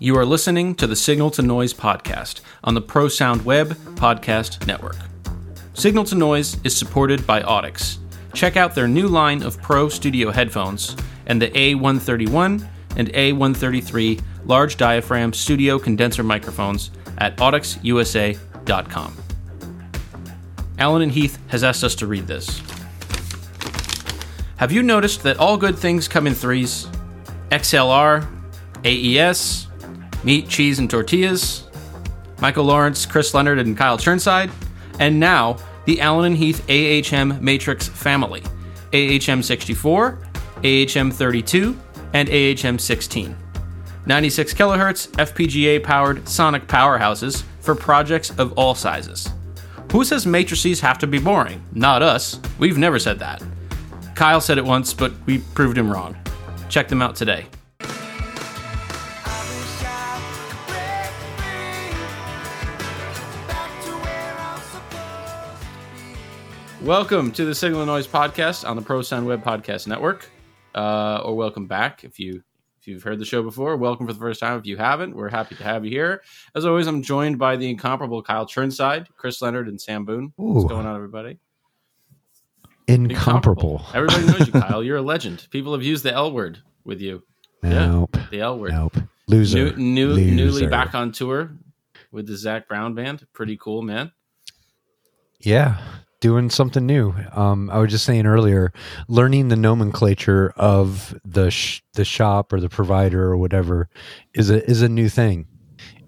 You are listening to the Signal to Noise podcast on the ProSound Web Podcast Network. Signal to Noise is supported by Audix. Check out their new line of Pro Studio headphones and the A131 and A133 large diaphragm studio condenser microphones at audixusa.com. Alan and Heath has asked us to read this. Have you noticed that all good things come in threes? XLR, AES, meat, cheese, and tortillas, Michael Lawrence, Chris Leonard, and Kyle Churnside, and now the Allen and Heath AHM Matrix family, AHM64, AHM32, and AHM16. 96 kHz FPGA-powered sonic powerhouses for projects of all sizes. Who says matrices have to be boring? Not us. We've never said that. Kyle said it once, but we proved him wrong. Check them out today. Welcome to the Signal to Noise podcast on the ProSound Web Podcast Network, or welcome back if you've heard the show before. Welcome for the first time if you haven't. We're happy to have you here. As always, I'm joined by the incomparable Kyle Churnside, Chris Leonard, and Sam Boone. Ooh. What's going on, everybody? Incomparable. Everybody knows you, Kyle. You're a legend. People have used the L word with you. Nope. Yeah, the L word. Nope. Loser. Loser. Newly back on tour with the Zach Brown Band. Pretty cool, man. Yeah. Doing something new. I was just saying earlier, learning the nomenclature of the shop or the provider or whatever is a new thing,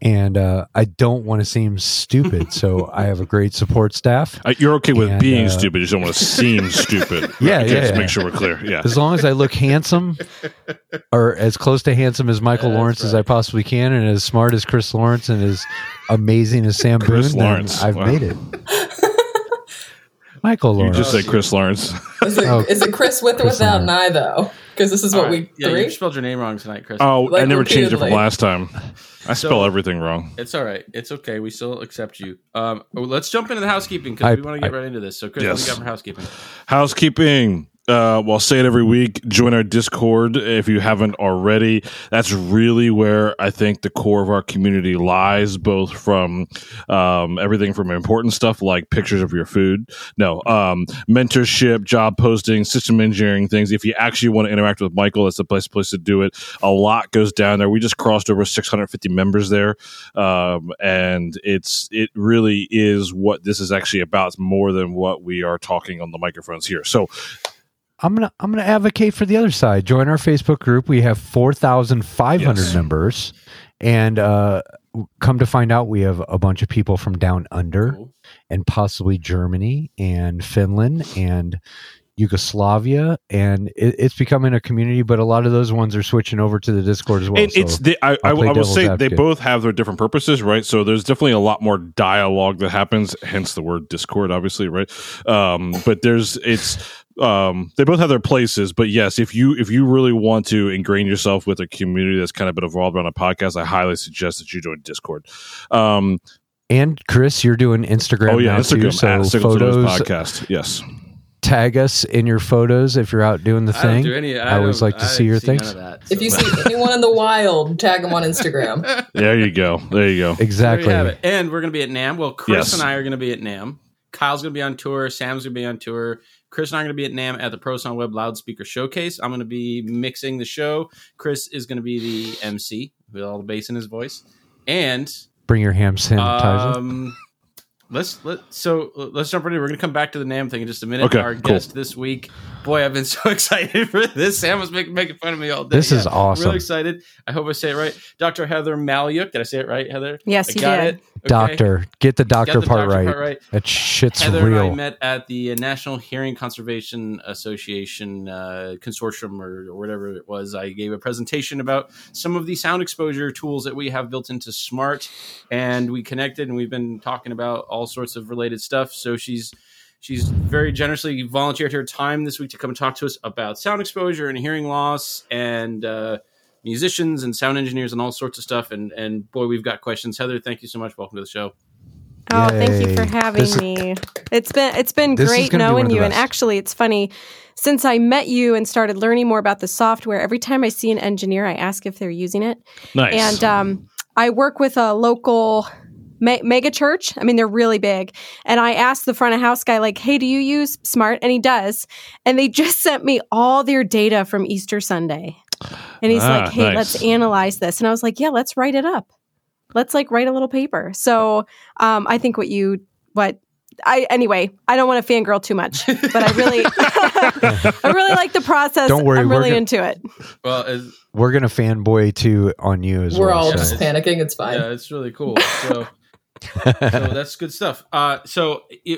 and I don't want to seem stupid, so I have a great support staff. You're okay with being stupid, you just don't want to seem stupid. Right? Yeah. Make sure we're clear. Yeah, as long as I look handsome, or as close to handsome as Michael Lawrence as I possibly can, and as smart as Chris Lawrence, and as amazing as Sam Boone, then I've made it. Michael Lawrence. You just say Chris Lawrence. Is it Chris with or Chris without an I, though? Because this is what we... Yeah, you spelled your name wrong tonight, Chris. Oh, like I never changed it from last time. I spell everything wrong. It's all right. It's okay. We still accept you. Let's jump into the housekeeping because we want to get right into this. So, Chris, what do you got for housekeeping? Housekeeping. I'll say it every week. Join our Discord if you haven't already. That's really where I think the core of our community lies, both from everything from important stuff like pictures of your food, mentorship, job posting, system engineering things. If you actually want to interact with Michael, that's the place to do it. A lot goes down there. We just crossed over 650 members there, and it really is what this is actually about. It's more than what we are talking on the microphones here. So. I'm gonna advocate for the other side. Join our Facebook group. We have 4,500 members, and come to find out, we have a bunch of people from down under, and possibly Germany and Finland and Yugoslavia, and it's becoming a community. But a lot of those ones are switching over to the Discord as well. And I will say they both have their different purposes, right? So there's definitely a lot more dialogue that happens, hence the word Discord, obviously, right? But they both have their places, but yes, if you really want to ingrain yourself with a community that's kind of been evolved around a podcast, I highly suggest that you join Discord. And Chris, you're doing Instagram. Oh yeah, Instagram. Too, so photos podcast. Yes. Tag us in your photos if you're out doing the thing. I always like to see your things. If you see anyone in the wild, tag them on Instagram. There you go. Exactly. There you have it. And we're going to be at NAMM. Well, Chris and I are going to be at NAMM. Kyle's going to be on tour. Sam's going to be on tour. Chris and I are going to be at NAMM at the ProSound Web Loudspeaker Showcase. I'm going to be mixing the show. Chris is going to be the MC with all the bass in his voice. And bring your ham sanitizer. Let's jump right in. We're going to come back to the NAMM thing in just a minute. Okay, Our guest this week. Boy, I've been so excited for this. Sam was making fun of me all day. This is awesome. I'm really excited. I hope I say it right. Dr. Heather Malyuk. Did I say it right, Heather? Yes, you got it. Okay. Get the doctor part right. That shit's Heather real. Heather and I met at the National Hearing Conservation Association Consortium or whatever it was. I gave a presentation about some of the sound exposure tools that we have built into SMART. And we connected and we've been talking about all sorts of related stuff. So she's very generously volunteered her time this week to come talk to us about sound exposure and hearing loss and musicians and sound engineers and all sorts of stuff. And boy, we've got questions. Heather, thank you so much. Welcome to the show. Oh, yay. Thank you for having me. It's been great knowing you. And actually, it's funny. Since I met you and started learning more about the software, every time I see an engineer, I ask if they're using it. Nice. And I work with a local mega church. I mean, they're really big. And I asked the front of house guy, like, hey, do you use SMART? And he does. And they just sent me all their data from Easter Sunday. And he's like, hey, nice. Let's analyze this. And I was like, yeah, let's write it up. Let's like write a little paper. So I think anyway, I don't want to fangirl too much, but I really like the process. Don't worry, I'm really into it. Well, we're going to fanboy too on you as well. We're all just panicking. It's fine. Yeah, it's really cool. So, that's good stuff.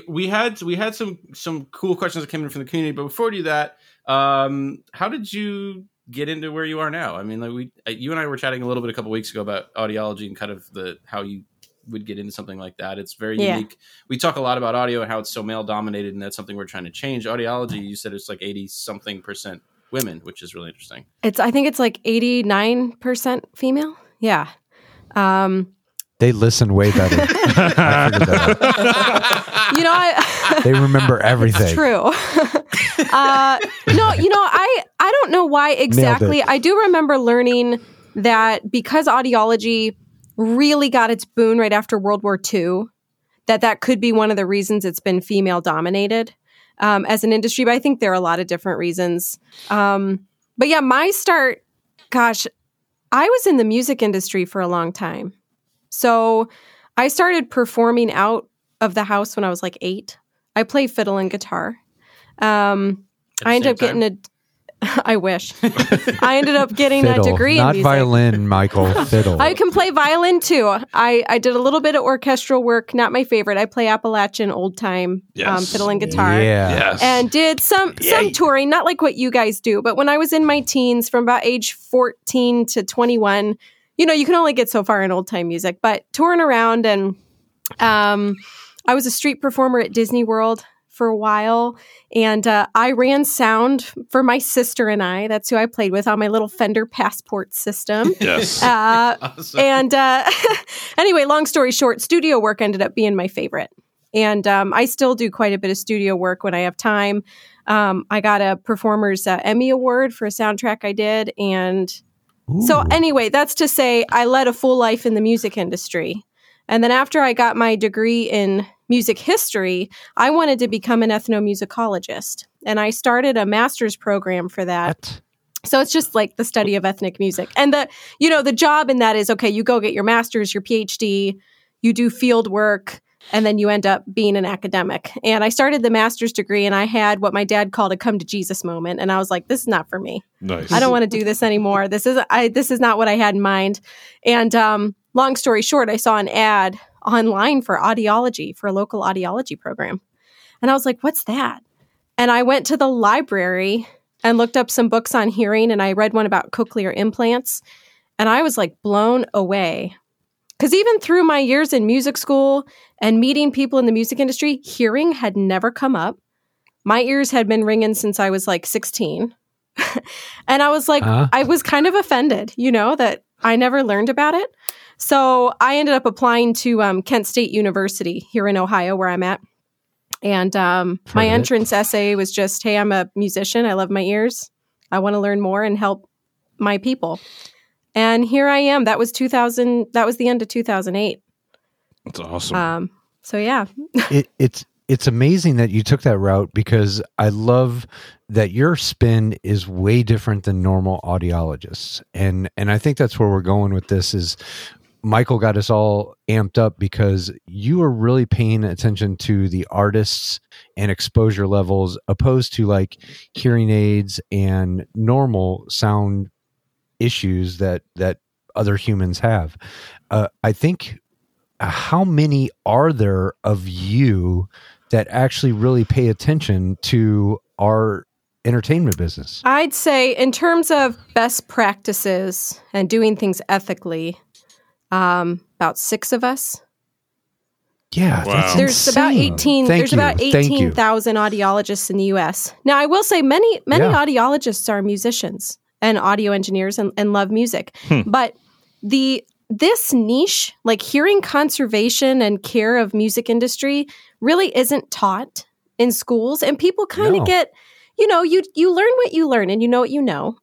We had some cool questions that came in from the community, but before we do that, how did you get into where you are now? I mean, like you and I were chatting a little bit a couple weeks ago about audiology and kind of how you would get into something like that. It's very unique. We talk a lot about audio and how it's so male dominated, and that's something we're trying to change. Audiology, you said it's like 80-something% women, which is really interesting. I think it's like 89% female. Yeah. They listen way better. I figured that out. You know, they remember everything. It's true. No, you know, I don't know why exactly. I do remember learning that because audiology really got its boon right after World War II, that could be one of the reasons it's been female dominated as an industry. But I think there are a lot of different reasons. But yeah, my start, gosh, I was in the music industry for a long time. So I started performing out of the house when I was like 8. I play fiddle and guitar. I ended up getting I wish. I ended up getting fiddle, a degree in music. Not violin, Michael. Fiddle. I can play violin too. I did a little bit of orchestral work. Not my favorite. I play Appalachian old time fiddle and guitar. Yeah. Yes. And did some touring. Not like what you guys do. But when I was in my teens, from about age 14 to 21, you know, you can only get so far in old time music. But touring around, and I was a street performer at Disney World for a while, and I ran sound for my sister and I. That's who I played with on my little Fender Passport system. Yes. Awesome. And anyway, long story short, studio work ended up being my favorite. And I still do quite a bit of studio work when I have time. I got a performer's Emmy Award for a soundtrack I did. And ooh. So anyway, that's to say I led a full life in the music industry. And then after I got my degree in music history, I wanted to become an ethnomusicologist. And I started a master's program for that. What? So it's just like the study of ethnic music. And the job in that is, okay, you go get your master's, your PhD, you do field work, and then you end up being an academic. And I started the master's degree, and I had what my dad called a come to Jesus moment. And I was like, this is not for me. Nice. I don't want to do this anymore. This is not what I had in mind. And long story short, I saw an ad online for audiology, for a local audiology program. And I was like, what's that? And I went to the library and looked up some books on hearing, and I read one about cochlear implants. And I was like blown away. Because even through my years in music school and meeting people in the music industry, hearing had never come up. My ears had been ringing since I was like 16. And I was like, I was kind of offended, you know, that I never learned about it. So I ended up applying to Kent State University here in Ohio, where I'm at. And my entrance essay was just, hey, I'm a musician. I love my ears. I want to learn more and help my people. And here I am. That was the end of 2008. That's awesome. So yeah. It's amazing that you took that route, because I love that your spin is way different than normal audiologists. And I think that's where we're going with this is, Michael got us all amped up because you are really paying attention to the artists and exposure levels, opposed to like hearing aids and normal sound issues that other humans have. I think, how many are there of you that actually really pay attention to our entertainment business? I'd say in terms of best practices and doing things ethically, about 6 of us. Yeah, wow. That's about 18. There's about 18,000 audiologists in the U.S. Now, I will say many audiologists are musicians and audio engineers and love music, but the this niche, like hearing conservation and care of music industry, really isn't taught in schools. And people kind of get, you know, you learn what you learn and you know what you know.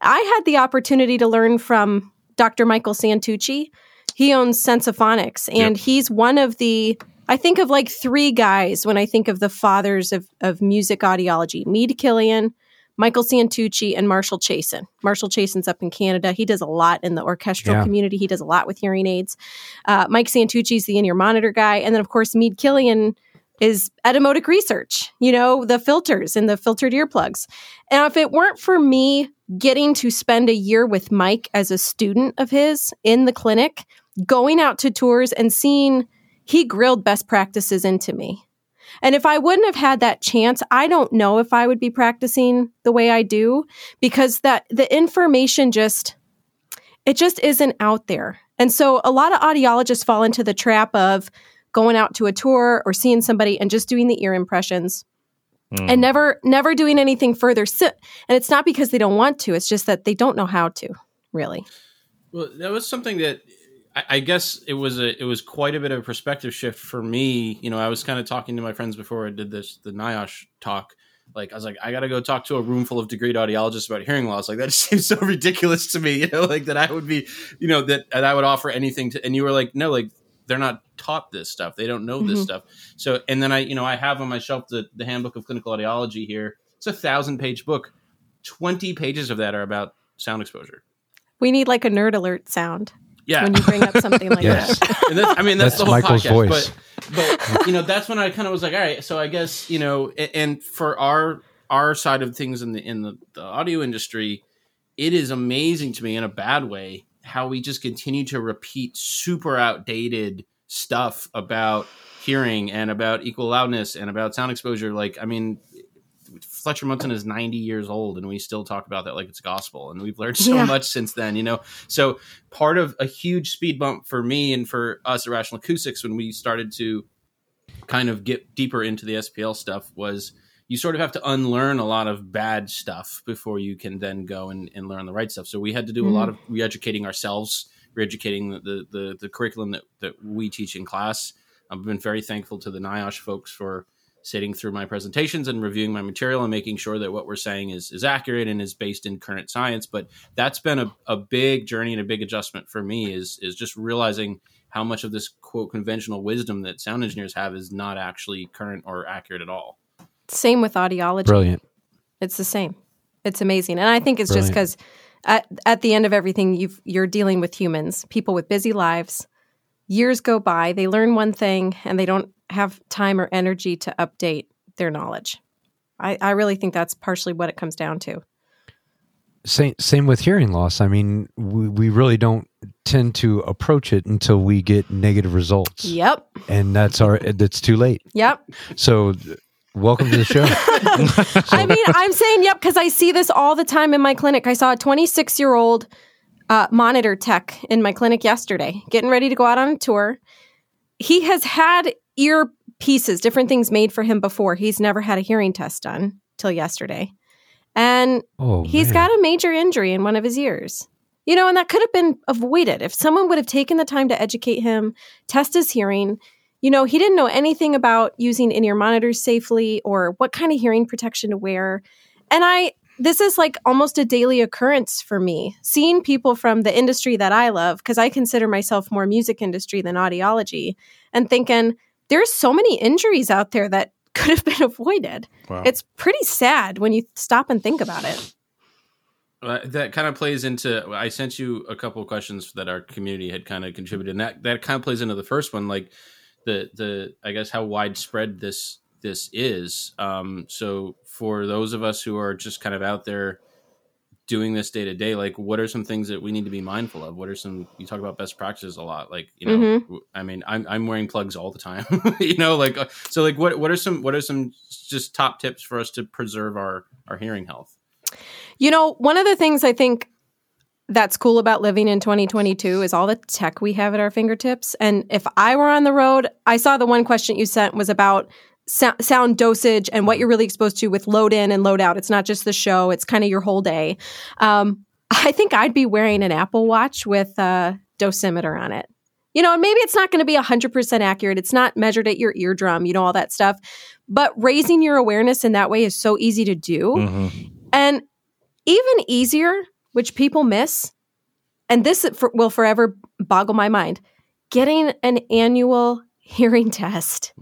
I had the opportunity to learn from Dr. Michael Santucci. He owns Sensophonics, and he's one of the, I think of like three guys when I think of the fathers of music audiology: Mead Killian, Michael Santucci, and Marshall Chasen. Marshall Chasen's up in Canada. He does a lot in the orchestral community. He does a lot with hearing aids. Mike Santucci's the in-ear monitor guy. And then, of course, Mead Killian is etymotic research, you know, the filters and the filtered earplugs. And if it weren't for me getting to spend a year with Mike as a student of his in the clinic, going out to tours and seeing, he grilled best practices into me. And if I wouldn't have had that chance, I don't know if I would be practicing the way I do, because that the information just isn't out there. And so a lot of audiologists fall into the trap of going out to a tour or seeing somebody and just doing the ear impressions and never doing anything further. And it's not because they don't want to, it's just that they don't know how to, really. Well, that was something that I guess it was quite a bit of a perspective shift for me. You know, I was kind of talking to my friends before I did the NIOSH talk. Like, I was like, I got to go talk to a room full of degreed audiologists about hearing loss. Like, that just seems so ridiculous to me, you know, like that I would be, you know, that I would offer anything to. And you were like, no, like they're not taught this stuff. They don't know this stuff. So, and then I have on my shelf the Handbook of Clinical Audiology here. It's 1,000-page book. 20 pages of that are about sound exposure. We need like a nerd alert sound. Yeah. When you bring up something like that. And I mean, that's the whole Michael's podcast. Voice. But, you know, that's when I kind of was like, all right, so I guess, you know, and for our side of things in the audio industry, it is amazing to me in a bad way how we just continue to repeat super outdated stuff about hearing and about equal loudness and about sound exposure. Like, I mean, Fletcher Munson is 90 years old and we still talk about that like it's gospel, and we've learned so much since then, you know? So part of a huge speed bump for me and for us at Rational Acoustics, when we started to kind of get deeper into the SPL stuff, was you sort of have to unlearn a lot of bad stuff before you can then go and learn the right stuff. So we had to do a lot of re-educating ourselves, re-educating the curriculum that we teach in class. I've been very thankful to the NIOSH folks for sitting through my presentations and reviewing my material and making sure that what we're saying is accurate and is based in current science. But that's been a big journey and a big adjustment for me is just realizing how much of this, quote, conventional wisdom that sound engineers have is not actually current or accurate at all. Same with audiology. Brilliant. It's the same. It's amazing. And I think it's just because at the end of everything, you're dealing with humans, people with busy lives. Years go by, they learn one thing, and they don't have time or energy to update their knowledge. I really think that's partially what it comes down to. Same with hearing loss. I mean, we really don't tend to approach it until we get negative results. Yep. And that's too late. Yep. So welcome to the show. I mean, I'm saying yep because I see this all the time in my clinic. I saw a 26-year-old monitor tech in my clinic yesterday, getting ready to go out on a tour. He has had ear pieces, different things made for him before. He's never had a hearing test done till yesterday. And he's got a major injury in one of his ears. You know, and that could have been avoided if someone would have taken the time to educate him, test his hearing. You know, he didn't know anything about using in-ear monitors safely or what kind of hearing protection to wear. And this is like almost a daily occurrence for me, seeing people from the industry that I love, because I consider myself more music industry than audiology, and thinking there's so many injuries out there that could have been avoided. Wow. It's pretty sad when you stop and think about it. That kind of plays into, I sent you a couple of questions that our community had kind of contributed, and that kind of plays into the first one, like the I guess how widespread this is. So for those of us who are just kind of out there doing this day to day, like what are some things that we need to be mindful of? What are some, you talk about best practices a lot, like, you know, I mean, I'm wearing plugs all the time, you know, like, so like what are some just top tips for us to preserve our hearing health? You know, one of the things I think that's cool about living in 2022 is all the tech we have at our fingertips. And if I were on the road, I saw the one question you sent was about sound dosage and what you're really exposed to with load in and load out. It's not just the show. It's kind of your whole day. I think I'd be wearing an Apple Watch with a dosimeter on it. You know, and maybe it's not going to be 100% accurate. It's not measured at your eardrum, you know, all that stuff. But raising your awareness in that way is so easy to do. Mm-hmm. And even easier, which people miss, and this will forever boggle my mind, getting an annual hearing test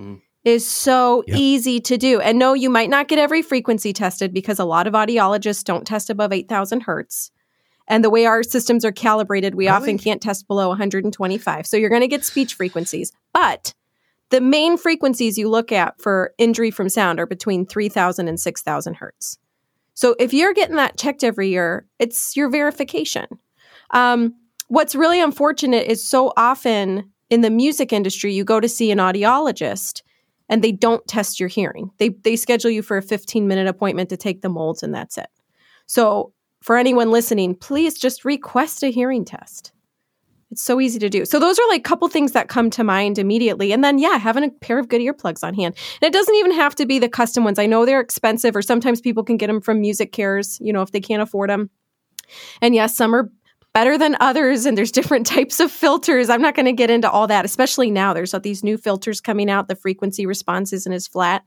is so easy to do. And no, you might not get every frequency tested because a lot of audiologists don't test above 8,000 hertz. And the way our systems are calibrated, we often can't test below 125. So you're going to get speech frequencies. But the main frequencies you look at for injury from sound are between 3,000 and 6,000 hertz. So if you're getting that checked every year, it's your verification. What's really unfortunate is so often in the music industry, you go to see an audiologist and they don't test your hearing. They schedule you for a 15-minute appointment to take the molds and that's it. So for anyone listening, please just request a hearing test. It's so easy to do. So those are like a couple things that come to mind immediately. And then, having a pair of good earplugs on hand. And it doesn't even have to be the custom ones. I know they're expensive, or sometimes people can get them from Music Cares, you know, if they can't afford them. And yes, some are better than others, and there's different types of filters. I'm not going to get into all that, especially now. There's these new filters coming out. The frequency response isn't as flat.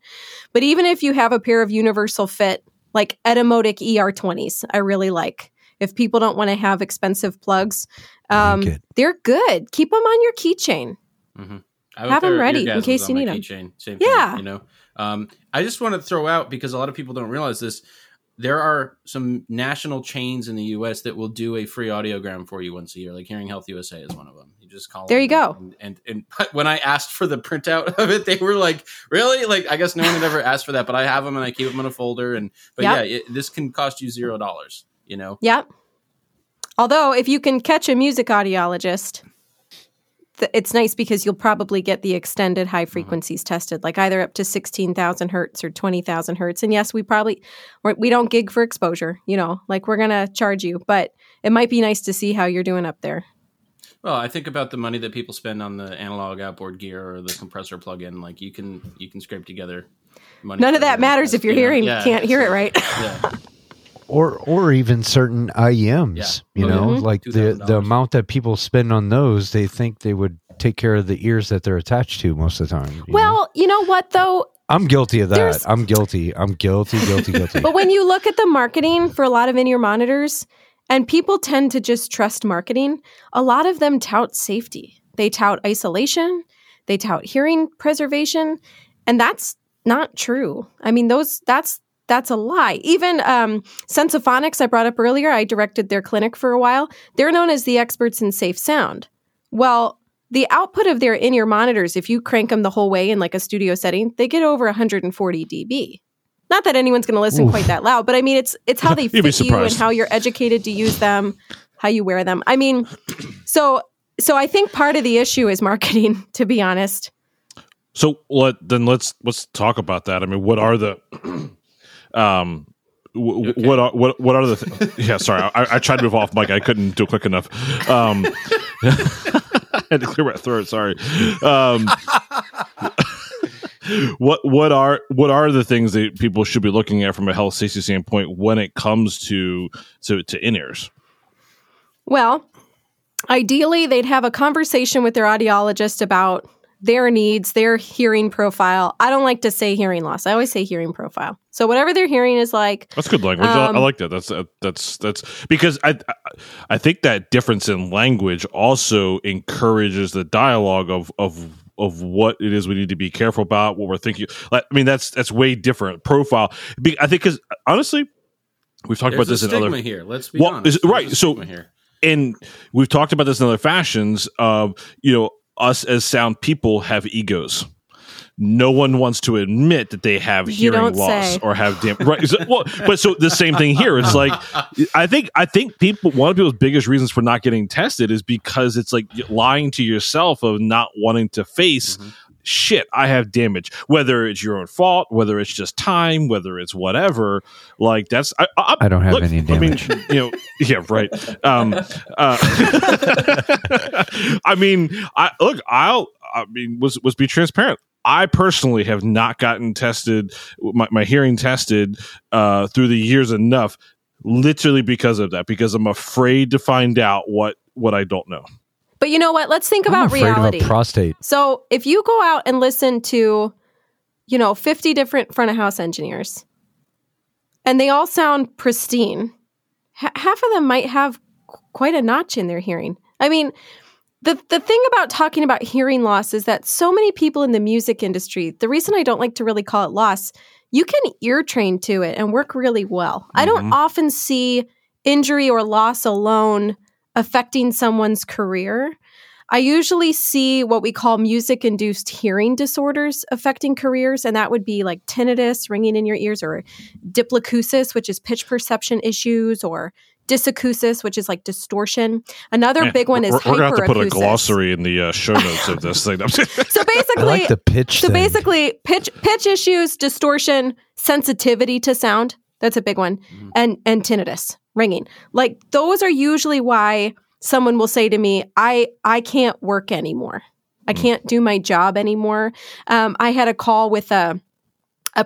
But even if you have a pair of universal fit, like Etymotic ER20s, I really like. If people don't want to have expensive plugs, they're good. Keep them on your keychain. Mm-hmm. Have them ready in case you need them. Same thing, you know. I just want to throw out, because a lot of people don't realize this, there are some national chains in the U.S. that will do a free audiogram for you once a year. Like Hearing Health USA is one of them. You just call them. And when I asked for the printout of it, they were like, really? Like, I guess no one had ever asked for that, but I have them and I keep them in a folder. This can cost you $0, you know? Yep. Although if you can catch a music audiologist, it's nice because you'll probably get the extended high frequencies tested, like either up to 16,000 hertz or 20,000 hertz. And yes, we don't gig for exposure, you know, like we're going to charge you, but it might be nice to see how you're doing up there. Well, I think about the money that people spend on the analog outboard gear or the compressor plug-in. Like you can scrape together money. None of that matters if your hearing can't hear it right. Yeah. Or even certain IEMs, you know, like the amount that people spend on those, they think they would take care of the ears that they're attached to most of the time. You know what, though? I'm guilty of that. I'm guilty. But when you look at the marketing for a lot of in-ear monitors, and people tend to just trust marketing, a lot of them tout safety. They tout isolation. They tout hearing preservation. And that's not true. I mean, that's a lie. Even Sensophonics, I brought up earlier, I directed their clinic for a while. They're known as the experts in safe sound. Well, the output of their in-ear monitors, if you crank them the whole way in like a studio setting, they get over 140 dB. Not that anyone's going to listen quite that loud, but I mean, it's how they fit you and how you're educated to use them, how you wear them. I mean, so I think part of the issue is marketing, to be honest. So let's talk about that. I mean, what are the... Okay. What are the I tried to move off mic. I couldn't do it quick enough. I had to clear my throat, sorry. What are the things that people should be looking at from a health safety standpoint when it comes to in-ears? Well, ideally they'd have a conversation with their audiologist about their needs, their hearing profile. I don't like to say hearing loss. I always say hearing profile. So whatever their hearing is like. That's good language. I like that. That's because I think that difference in language also encourages the dialogue of what it is we need to be careful about, what we're thinking. I mean, that's way different profile. I think because honestly, we've talked about this in other here. Let's be honest. Right. So and we've talked about this in other fashions of, you know, us as sound people have egos. No one wants to admit that they have hearing loss or have right. So, so the same thing here. It's like I think people, one of people's biggest reasons for not getting tested is because it's like lying to yourself of not wanting to face shit. I have damage, whether it's your own fault, whether it's just time, whether it's whatever. Like that's I don't have any damage. I mean, you know, yeah, right. I mean, let's be transparent. I personally have not gotten tested, my hearing tested through the years enough literally because of that, because I'm afraid to find out what I don't know. But you know what? Let's think about reality. Prostate. So if you go out and listen to, 50 different front of house engineers, and they all sound pristine, half of them might have quite a notch in their hearing. I mean, the thing about talking about hearing loss is that so many people in the music industry, the reason I don't like to really call it loss, you can ear train to it and work really well. Mm-hmm. I don't often see injury or loss alone affecting someone's career. I usually see what we call music-induced hearing disorders affecting careers, and that would be like tinnitus, ringing in your ears, or diplocusis, which is pitch perception issues, or dysacousis, which is like distortion. Another big one is hyperacusis. We're going to have to put a glossary in the show notes of this thing. So basically, I like the pitch thing. Basically, pitch issues, distortion, sensitivity to sound. That's a big one, and tinnitus, ringing. Like those are usually why someone will say to me, I can't work anymore. I can't do my job anymore. I had a call with a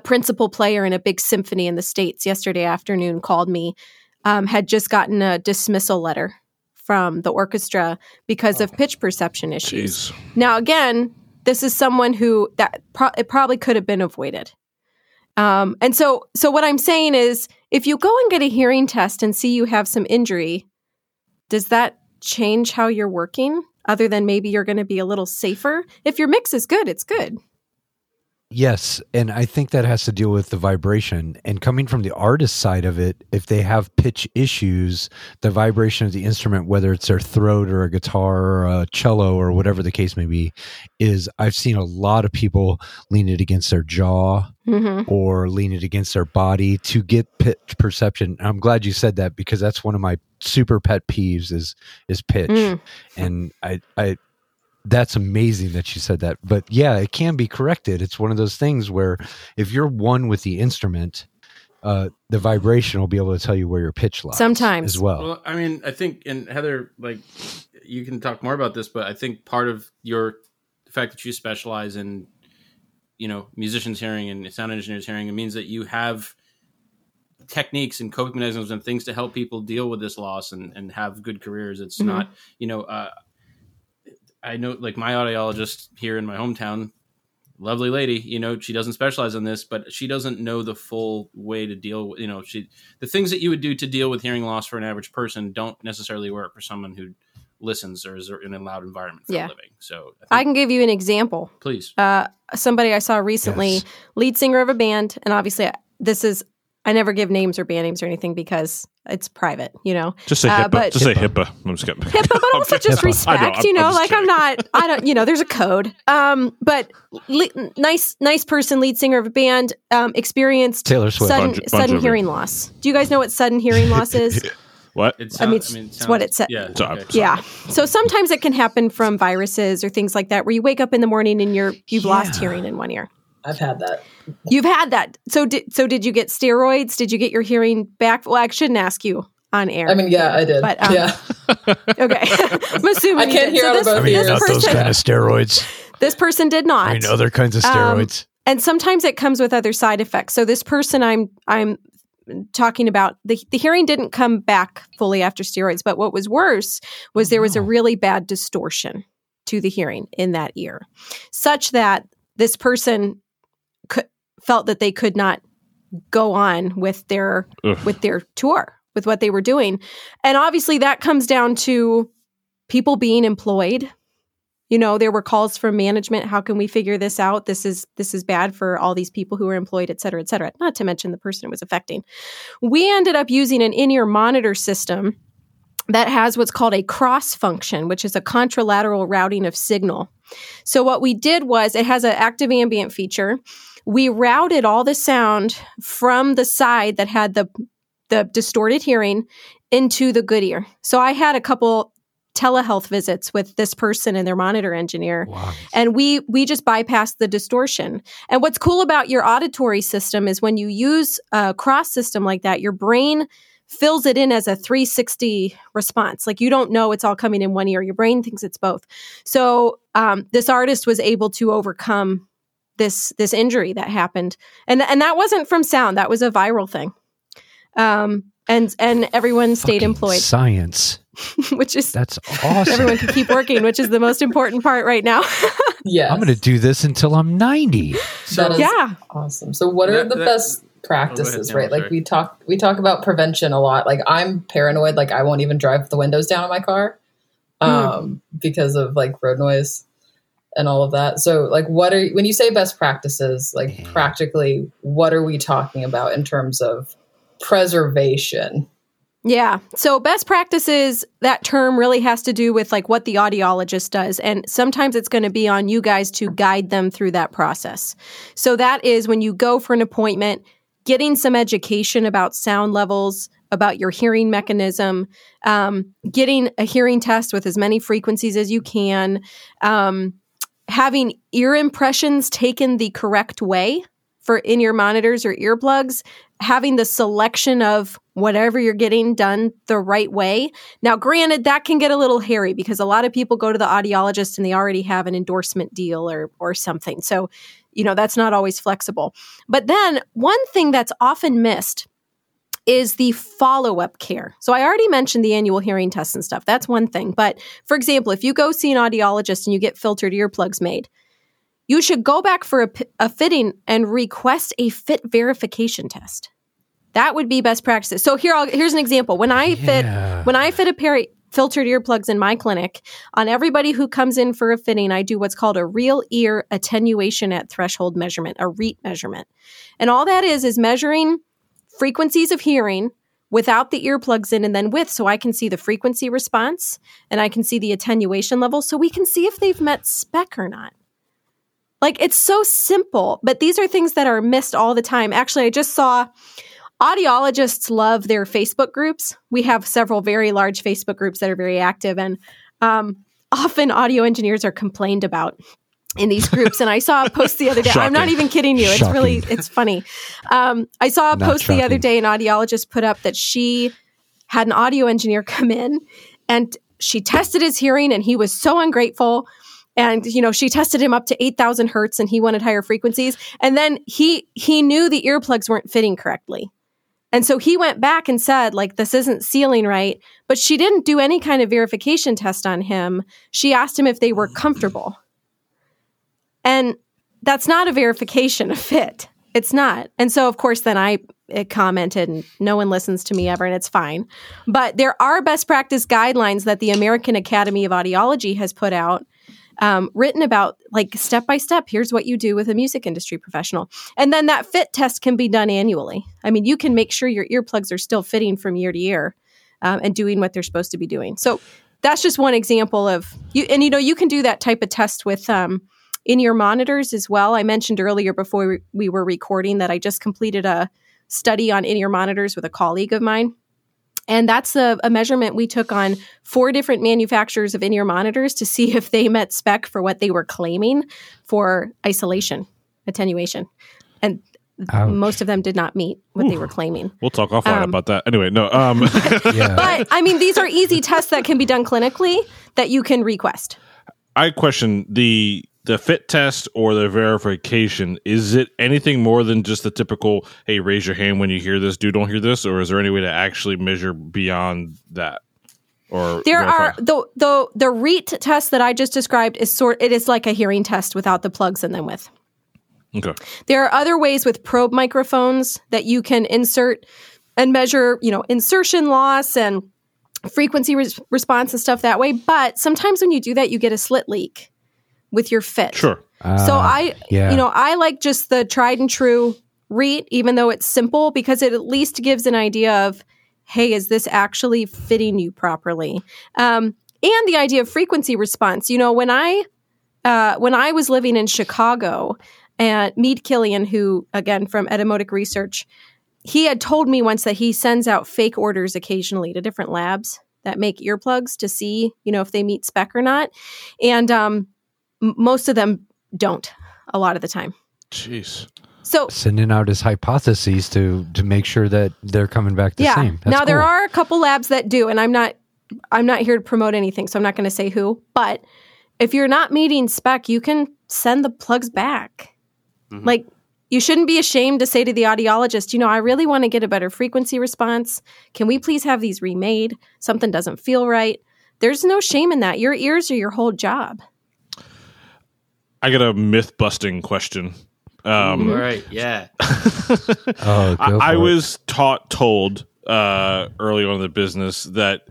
principal player in a big symphony in the States yesterday afternoon, called me, had just gotten a dismissal letter from the orchestra because of pitch perception issues. Geez. Now, again, this is someone who it probably could have been avoided. And so what I'm saying is, if you go and get a hearing test and see you have some injury, does that change how you're working, other than maybe you're going to be a little safer? If your mix is good, it's good. Yes, and I think that has to deal with the vibration. And coming from the artist side of it, if they have pitch issues, the vibration of the instrument, whether it's their throat or a guitar or a cello or whatever the case may be, is I've seen a lot of people lean it against their jaw or lean it against their body to get pitch perception. I'm glad you said that, because that's one of my super pet peeves is pitch. And I that's amazing that you said that. But yeah, it can be corrected. It's one of those things where if you're one with the instrument, the vibration will be able to tell you where your pitch lies sometimes as well. Well, I mean, I think, and Heather, like, you can talk more about this, but I think part of the fact that you specialize in, musicians hearing and sound engineers hearing, it means that you have techniques and coping mechanisms and things to help people deal with this loss and have good careers. It's not, I know, like, my audiologist here in my hometown, lovely lady, she doesn't specialize in this, but she doesn't know the full way to deal with, the things that you would do to deal with hearing loss for an average person don't necessarily work for someone who listens or is in a loud environment for a living. So I can give you an example. Please. Somebody I saw recently, lead singer of a band, and obviously I never give names or band names or anything because it's private, Just say HIPAA. Just say HIPAA. I'm just kidding. HIPAA, but also just respect, there's a code. But nice person, lead singer of a band, experienced Taylor Swift. Sudden hearing loss. Do you guys know what sudden hearing loss is? What? It's what it said. Yeah. So sometimes it can happen from viruses or things like that, where you wake up in the morning and you've lost hearing in one ear. I've had that. You've had that. So did you get steroids? Did you get your hearing back? Well, I shouldn't ask you on air. I mean, yeah, I did. But, okay. I'm assuming I can't hear out of both ears. Not those kind of steroids. This person did not. I mean, other kinds of steroids. And sometimes it comes with other side effects. So this person I'm talking about, the hearing didn't come back fully after steroids. But what was worse was there was a really bad distortion to the hearing in that ear, such that this person felt that they could not go on with their tour, with what they were doing. And obviously that comes down to people being employed. There were calls from management. How can we figure this out? This is bad for all these people who are employed, et cetera, et cetera. Not to mention the person it was affecting. We ended up using an in-ear monitor system that has what's called a cross function, which is a contralateral routing of signal. So what we did was, it has an active ambient feature. We routed all the sound from the side that had the distorted hearing into the good ear. So I had a couple telehealth visits with this person and their monitor engineer. Wow. And we just bypassed the distortion. And what's cool about your auditory system is when you use a cross system like that, your brain fills it in as a 360 response. Like, you don't know it's all coming in one ear. Your brain thinks it's both. So this artist was able to overcome this injury that happened. And that wasn't from sound. That was a viral thing. And everyone stayed employed. Science. Which is... That's awesome. Everyone can keep working, which is the most important part right now. Yeah. I'm going to do this until I'm 90. So that is awesome. So what are the best practices, right? Like we talk about prevention a lot. Like I'm paranoid. Like I won't even drive the windows down in my car because of like road noise and all of that. So like, when you say best practices, like practically, what are we talking about in terms of preservation? Yeah. So best practices, that term really has to do with like what the audiologist does. And sometimes it's going to be on you guys to guide them through that process. So that is when you go for an appointment, getting some education about sound levels, about your hearing mechanism, getting a hearing test with as many frequencies as you can, having ear impressions taken the correct way for in-ear monitors or earplugs, having the selection of whatever you're getting done the right way. Now, granted, that can get a little hairy because a lot of people go to the audiologist and they already have an endorsement deal or something. So, you know, that's not always flexible. But then one thing that's often missed is the follow-up care. So I already mentioned the annual hearing tests and stuff. That's one thing. But for example, if you go see an audiologist and you get filtered earplugs made, you should go back for a fitting and request a fit verification test. That would be best practices. So here's an example. When I fit a pair of filtered earplugs in my clinic, on everybody who comes in for a fitting, I do what's called a real ear attenuation at threshold measurement, a REAP measurement. And all that is measuring frequencies of hearing without the earplugs in and then with, so I can see the frequency response and I can see the attenuation level, so we can see if they've met spec or not. Like, it's so simple, but these are things that are missed all the time. Actually, I just saw audiologists love their Facebook groups. We have several very large Facebook groups that are very active, and often audio engineers are complained about in these groups. And I saw a post the other day. Shocking. I'm not even kidding you. It's shocking. Really, it's funny. I saw a not post shocking. The other day, an audiologist put up that she had an audio engineer come in, and she tested his hearing, and he was so ungrateful. And, you know, she tested him up to 8,000 hertz and he wanted higher frequencies. And then he knew the earplugs weren't fitting correctly. And so he went back and said, like, this isn't sealing right. But she didn't do any kind of verification test on him. She asked him if they were comfortable. And that's not a verification of fit. It's not. And so, of course, then I commented, and no one listens to me ever, and it's fine. But there are best practice guidelines that the American Academy of Audiology has put out, written about, like, step by step, here's what you do with a music industry professional. And then that fit test can be done annually. I mean, you can make sure your earplugs are still fitting from year to year and doing what they're supposed to be doing. So that's just one example of you. And, you know, you can do that type of test with in-ear monitors as well. I mentioned earlier before we were recording that I just completed a study on in-ear monitors with a colleague of mine. And that's a measurement we took on 4 different manufacturers of in-ear monitors to see if they met spec for what they were claiming for isolation, attenuation. And most of them did not meet what they were claiming. We'll talk offline about that. Anyway, no. Yeah. But, I mean, these are easy tests that can be done clinically that you can request. I question the fit test or the verification. Is it anything more than just the typical, hey, raise your hand when you hear this, don't hear this? Or is there any way to actually measure beyond that? Or there verify? Are the REAT test that I just described is it is like a hearing test without the plugs in them with. Okay. There are other ways with probe microphones that you can insert and measure, you know, insertion loss and frequency response and stuff that way. But sometimes when you do that, you get a slit leak with your fit. Sure. So I like just the tried and true REAT, even though it's simple, because it at least gives an idea of, hey, is this actually fitting you properly? And the idea of frequency response. You know, when I was living in Chicago, and Mead Killian, who, again, from Etymotic Research, he had told me once that he sends out fake orders occasionally to different labs that make earplugs to see, you know, if they meet spec or not. And, most of them don't a lot of the time. Jeez. So sending out his hypotheses to make sure that they're coming back the same. That's now cool. There are a couple labs that do, and I'm not here to promote anything, so I'm not going to say who, but if you're not meeting spec, you can send the plugs back. Mm-hmm. Like, You shouldn't be ashamed to say to the audiologist, you know, I really want to get a better frequency response. Can we please have these remade? Something doesn't feel right. There's no shame in that. Your ears are your whole job. I got a myth-busting question. All right, yeah. I was told early on in the business that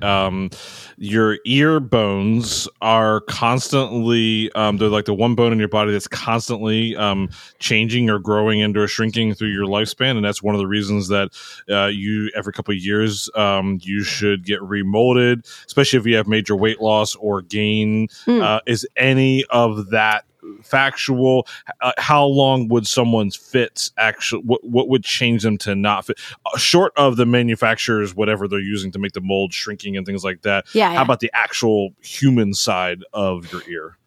your ear bones are constantly, they're like the one bone in your body that's constantly changing or growing into or shrinking through your lifespan. And that's one of the reasons that you, every couple of years, you should get remolded, especially if you have major weight loss or gain. Is any of that factual? How long would someone's fits actually, what would change them to not fit, short of the manufacturers, whatever they're using to make the mold shrinking and things like that? Yeah, how about the actual human side of your ear?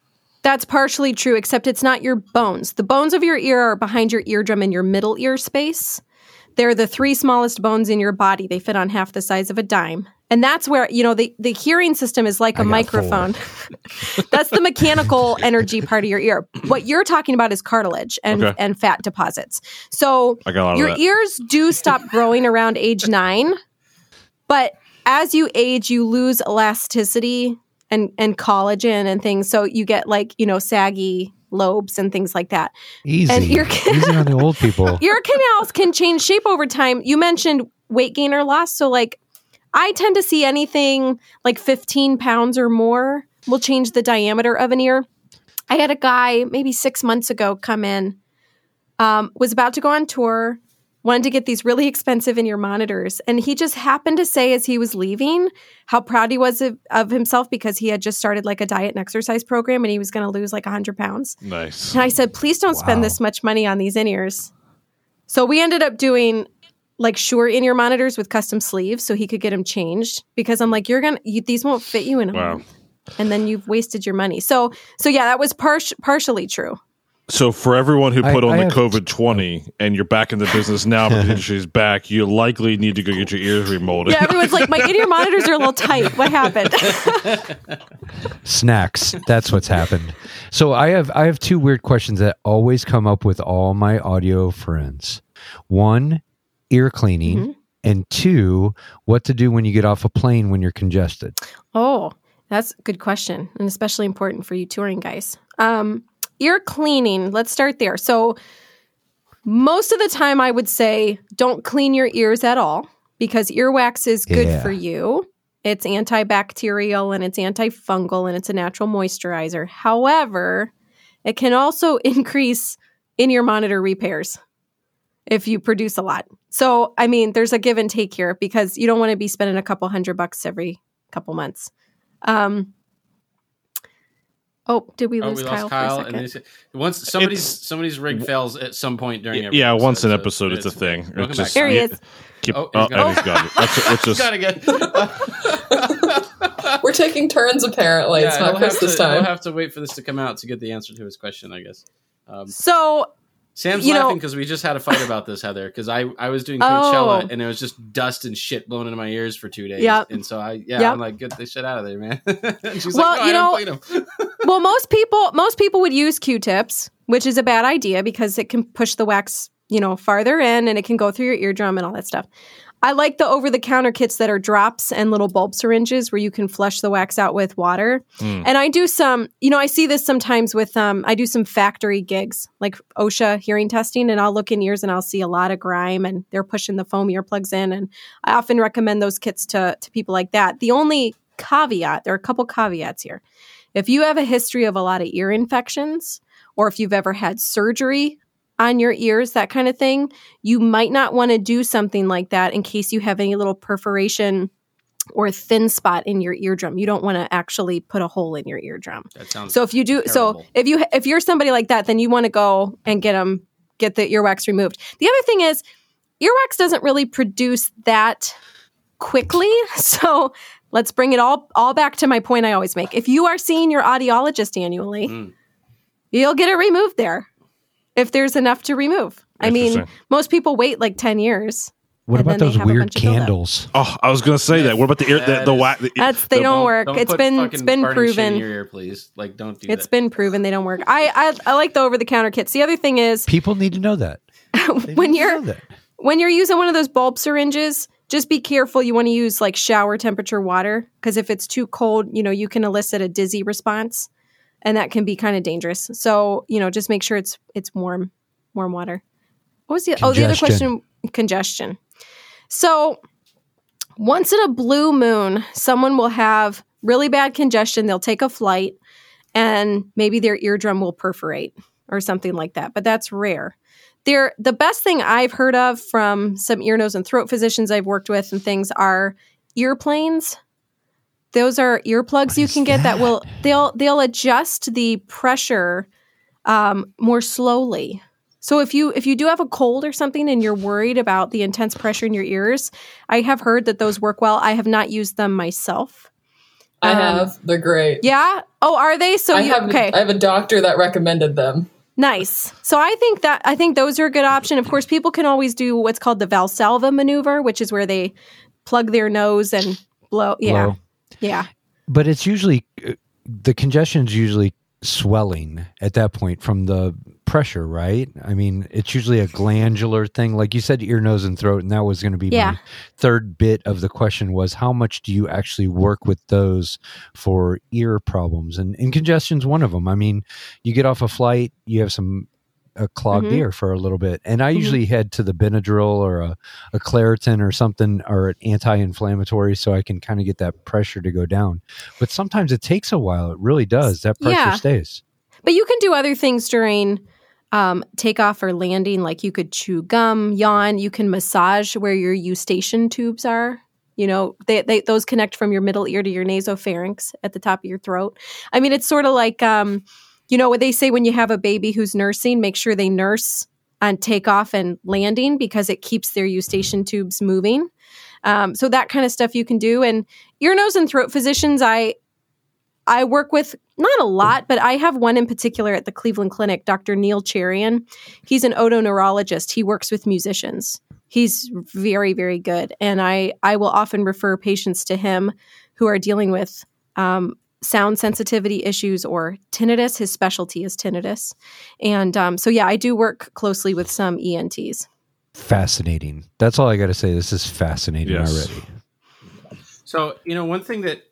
That's partially true, except it's not your bones. The bones of your ear are behind your eardrum in your middle ear space. They're the three smallest bones in your body. They fit on half the size of a dime. And that's where, you know, the hearing system is like a microphone. That's the mechanical energy part of your ear. What you're talking about is cartilage and fat deposits. So your ears do stop growing around age 9, but as you age, you lose elasticity and collagen and things. So you get like, you know, saggy lobes and things like that. Easy. And easy on the old people. Ear canals can change shape over time. You mentioned weight gain or loss. So like, I tend to see anything like 15 pounds or more will change the diameter of an ear. I had a guy maybe 6 months ago come in, was about to go on tour, wanted to get these really expensive in-ear monitors. And he just happened to say as he was leaving how proud he was of himself because he had just started like a diet and exercise program and he was going to lose like 100 pounds. Nice. And I said, please don't spend this much money on these in-ears. So we ended up doing like Shure in-ear monitors with custom sleeves so he could get them changed because I'm like, these won't fit you in a month. And then you've wasted your money. So yeah, that was partially true. So for everyone who put on the COVID-20 and you're back in the business now, but the industry's back, you likely need to go get your ears remolded. Yeah, everyone's like, my in-ear monitors are a little tight. What happened? Snacks. That's what's happened. So I have two weird questions that always come up with all my audio friends. One, ear cleaning, and two, what to do when you get off a plane when you're congested. Oh, that's a good question, and especially important for you touring guys. Ear cleaning, let's start there. So most of the time I would say don't clean your ears at all because earwax is good for you. It's antibacterial and it's antifungal and it's a natural moisturizer. However, it can also increase in-ear monitor repairs if you produce a lot. So, I mean, there's a give and take here because you don't want to be spending a couple $100 every couple months. Did we lose Kyle for a second? Once somebody's rig fails at some point during every episode. Yeah, once an episode, it's a thing. It's just, there he is. He's got it. We're taking turns, apparently. Yeah, it's not Chris this time. We'll have to wait for this to come out to get the answer to his question, I guess. Sam's laughing because we just had a fight about this, Heather, because I was doing Coachella and it was just dust and shit blown into my ears for 2 days. Yep. And so I'm like, get this shit out of there, man. And she's like, I didn't clean them. Well, most people would use Q-tips, which is a bad idea because it can push the wax, farther in and it can go through your eardrum and all that stuff. I like the over-the-counter kits that are drops and little bulb syringes where you can flush the wax out with water. And I do some, I see this sometimes with, I do some factory gigs like OSHA hearing testing, and I'll look in ears and I'll see a lot of grime and they're pushing the foam earplugs in. And I often recommend those kits to people like that. The only caveat, there are a couple caveats here. If you have a history of a lot of ear infections or if you've ever had surgery on your ears, that kind of thing, you might not want to do something like that in case you have any little perforation or thin spot in your eardrum. You don't want to actually put a hole in your eardrum. That sounds terrible. If you're somebody like that, then you want to go and get the earwax removed. The other thing is earwax doesn't really produce that quickly. So let's bring it all back to my point I always make. If you are seeing your audiologist annually, you'll get it removed there. If there's enough to remove. I mean, most people wait like 10 years. What about those weird candles? Oh, I was going to say that. What about the ear? They don't work. It's been proven. In your ear, please. Like, don't do that. It's been proven they don't work. I like the over-the-counter kits. The other thing is people need to know that. When you're using one of those bulb syringes, just be careful. You want to use like shower temperature water, because if it's too cold, you know, you can elicit a dizzy response, and that can be kind of dangerous. So, you know, just make sure it's warm water. What was the other question? Congestion. So once in a blue moon, someone will have really bad congestion. They'll take a flight and maybe their eardrum will perforate or something like that. But that's rare. The best thing I've heard of from some ear, nose, and throat physicians I've worked with and things are earplanes. Those are earplugs you can get that will they'll adjust the pressure more slowly. So if you do have a cold or something and you're worried about the intense pressure in your ears, I have heard that those work well. I have not used them myself. I have. They're great. Yeah? Oh, are they? So I have a doctor that recommended them. Nice. So I think those are a good option. Of course, people can always do what's called the Valsalva maneuver, which is where they plug their nose and blow. Yeah. Blow. Yeah. But it's usually the congestion's usually swelling at that point from the pressure, right? I mean, it's usually a glandular thing. Like you said, ear, nose, and throat, and that was going to be my third bit of the question was, how much do you actually work with those for ear problems? And congestion's one of them. I mean, you get off a flight, you have a clogged ear for a little bit. And I usually head to the Benadryl or a Claritin or something, or an anti-inflammatory, so I can kind of get that pressure to go down. But sometimes it takes a while. It really does. That pressure stays. But you can do other things during takeoff or landing. Like you could chew gum, yawn. You can massage where your eustachian tubes are. You know, those connect from your middle ear to your nasopharynx at the top of your throat. I mean, it's sort of like... you know what they say when you have a baby who's nursing, make sure they nurse on takeoff and landing because it keeps their eustachian tubes moving. So that kind of stuff you can do. And ear, nose, and throat physicians I work with, not a lot, but I have one in particular at the Cleveland Clinic, Dr. Neil Cherian. He's an otoneurologist. He works with musicians. He's very, very good. And I will often refer patients to him who are dealing with sound sensitivity issues or tinnitus. His specialty is tinnitus. And so, I do work closely with some ENTs. Fascinating. That's all I got to say. This is fascinating already. So, you know, one thing that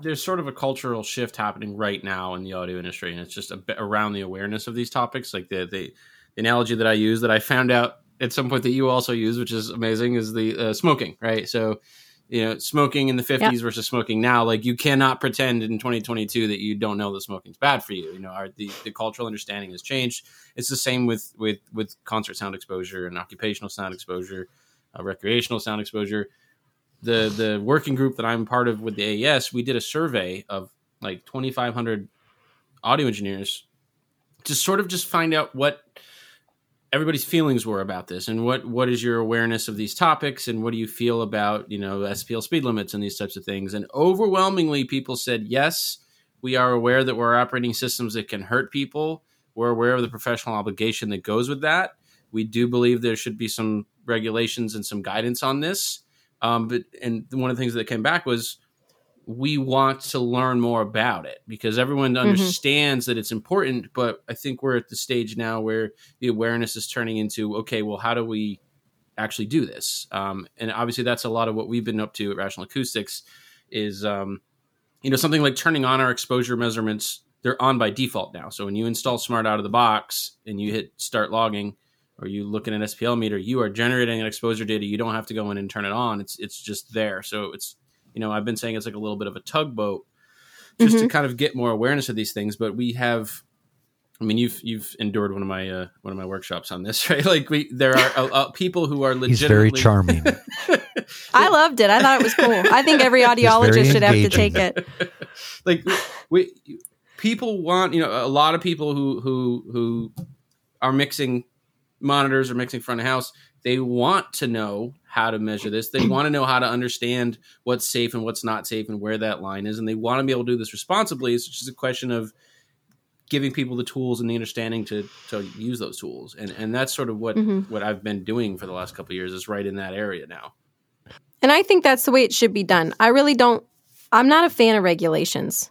there's sort of a cultural shift happening right now in the audio industry, and it's just a bit around the awareness of these topics. Like the analogy that I use that I found out at some point that you also use, which is amazing, is the smoking, right? So, you know, smoking in the 50s versus smoking now, like you cannot pretend in 2022 that you don't know that smoking's bad for you. You know, the cultural understanding has changed. It's the same with concert sound exposure and occupational sound exposure, recreational sound exposure. The working group that I'm part of with the AES, we did a survey of like 2,500 audio engineers to sort of just find out what everybody's feelings were about this, and what is your awareness of these topics, and what do you feel about, you know, SPL speed limits and these types of things. And overwhelmingly, people said, yes, we are aware that we're operating systems that can hurt people. We're aware of the professional obligation that goes with that. We do believe there should be some regulations and some guidance on this. But one of the things that came back was, we want to learn more about it, because everyone understands that it's important. But I think we're at the stage now where the awareness is turning into, okay, well, how do we actually do this? And obviously that's a lot of what we've been up to at Rational Acoustics is, you know, something like turning on our exposure measurements. They're on by default now. So when you install SMART out of the box and you hit start logging, or you look at an SPL meter, you are generating an exposure data. You don't have to go in and turn it on. It's just there. So it's, you know, I've been saying it's like a little bit of a tugboat just to kind of get more awareness of these things. But we have, I mean, you've endured one of my workshops on this, right? Like there are people who are legitimately. He's very charming. I loved it. I thought it was cool. I think every audiologist should have to take it. Like people want, you know, a lot of people who are mixing monitors or mixing front of house. They want to know how to measure this. They want to know how to understand what's safe and what's not safe and where that line is. And they want to be able to do this responsibly. It's just a question of giving people the tools and the understanding to use those tools. And that's sort of what I've been doing for the last couple of years is right in that area now. And I think that's the way it should be done. I'm not a fan of regulations.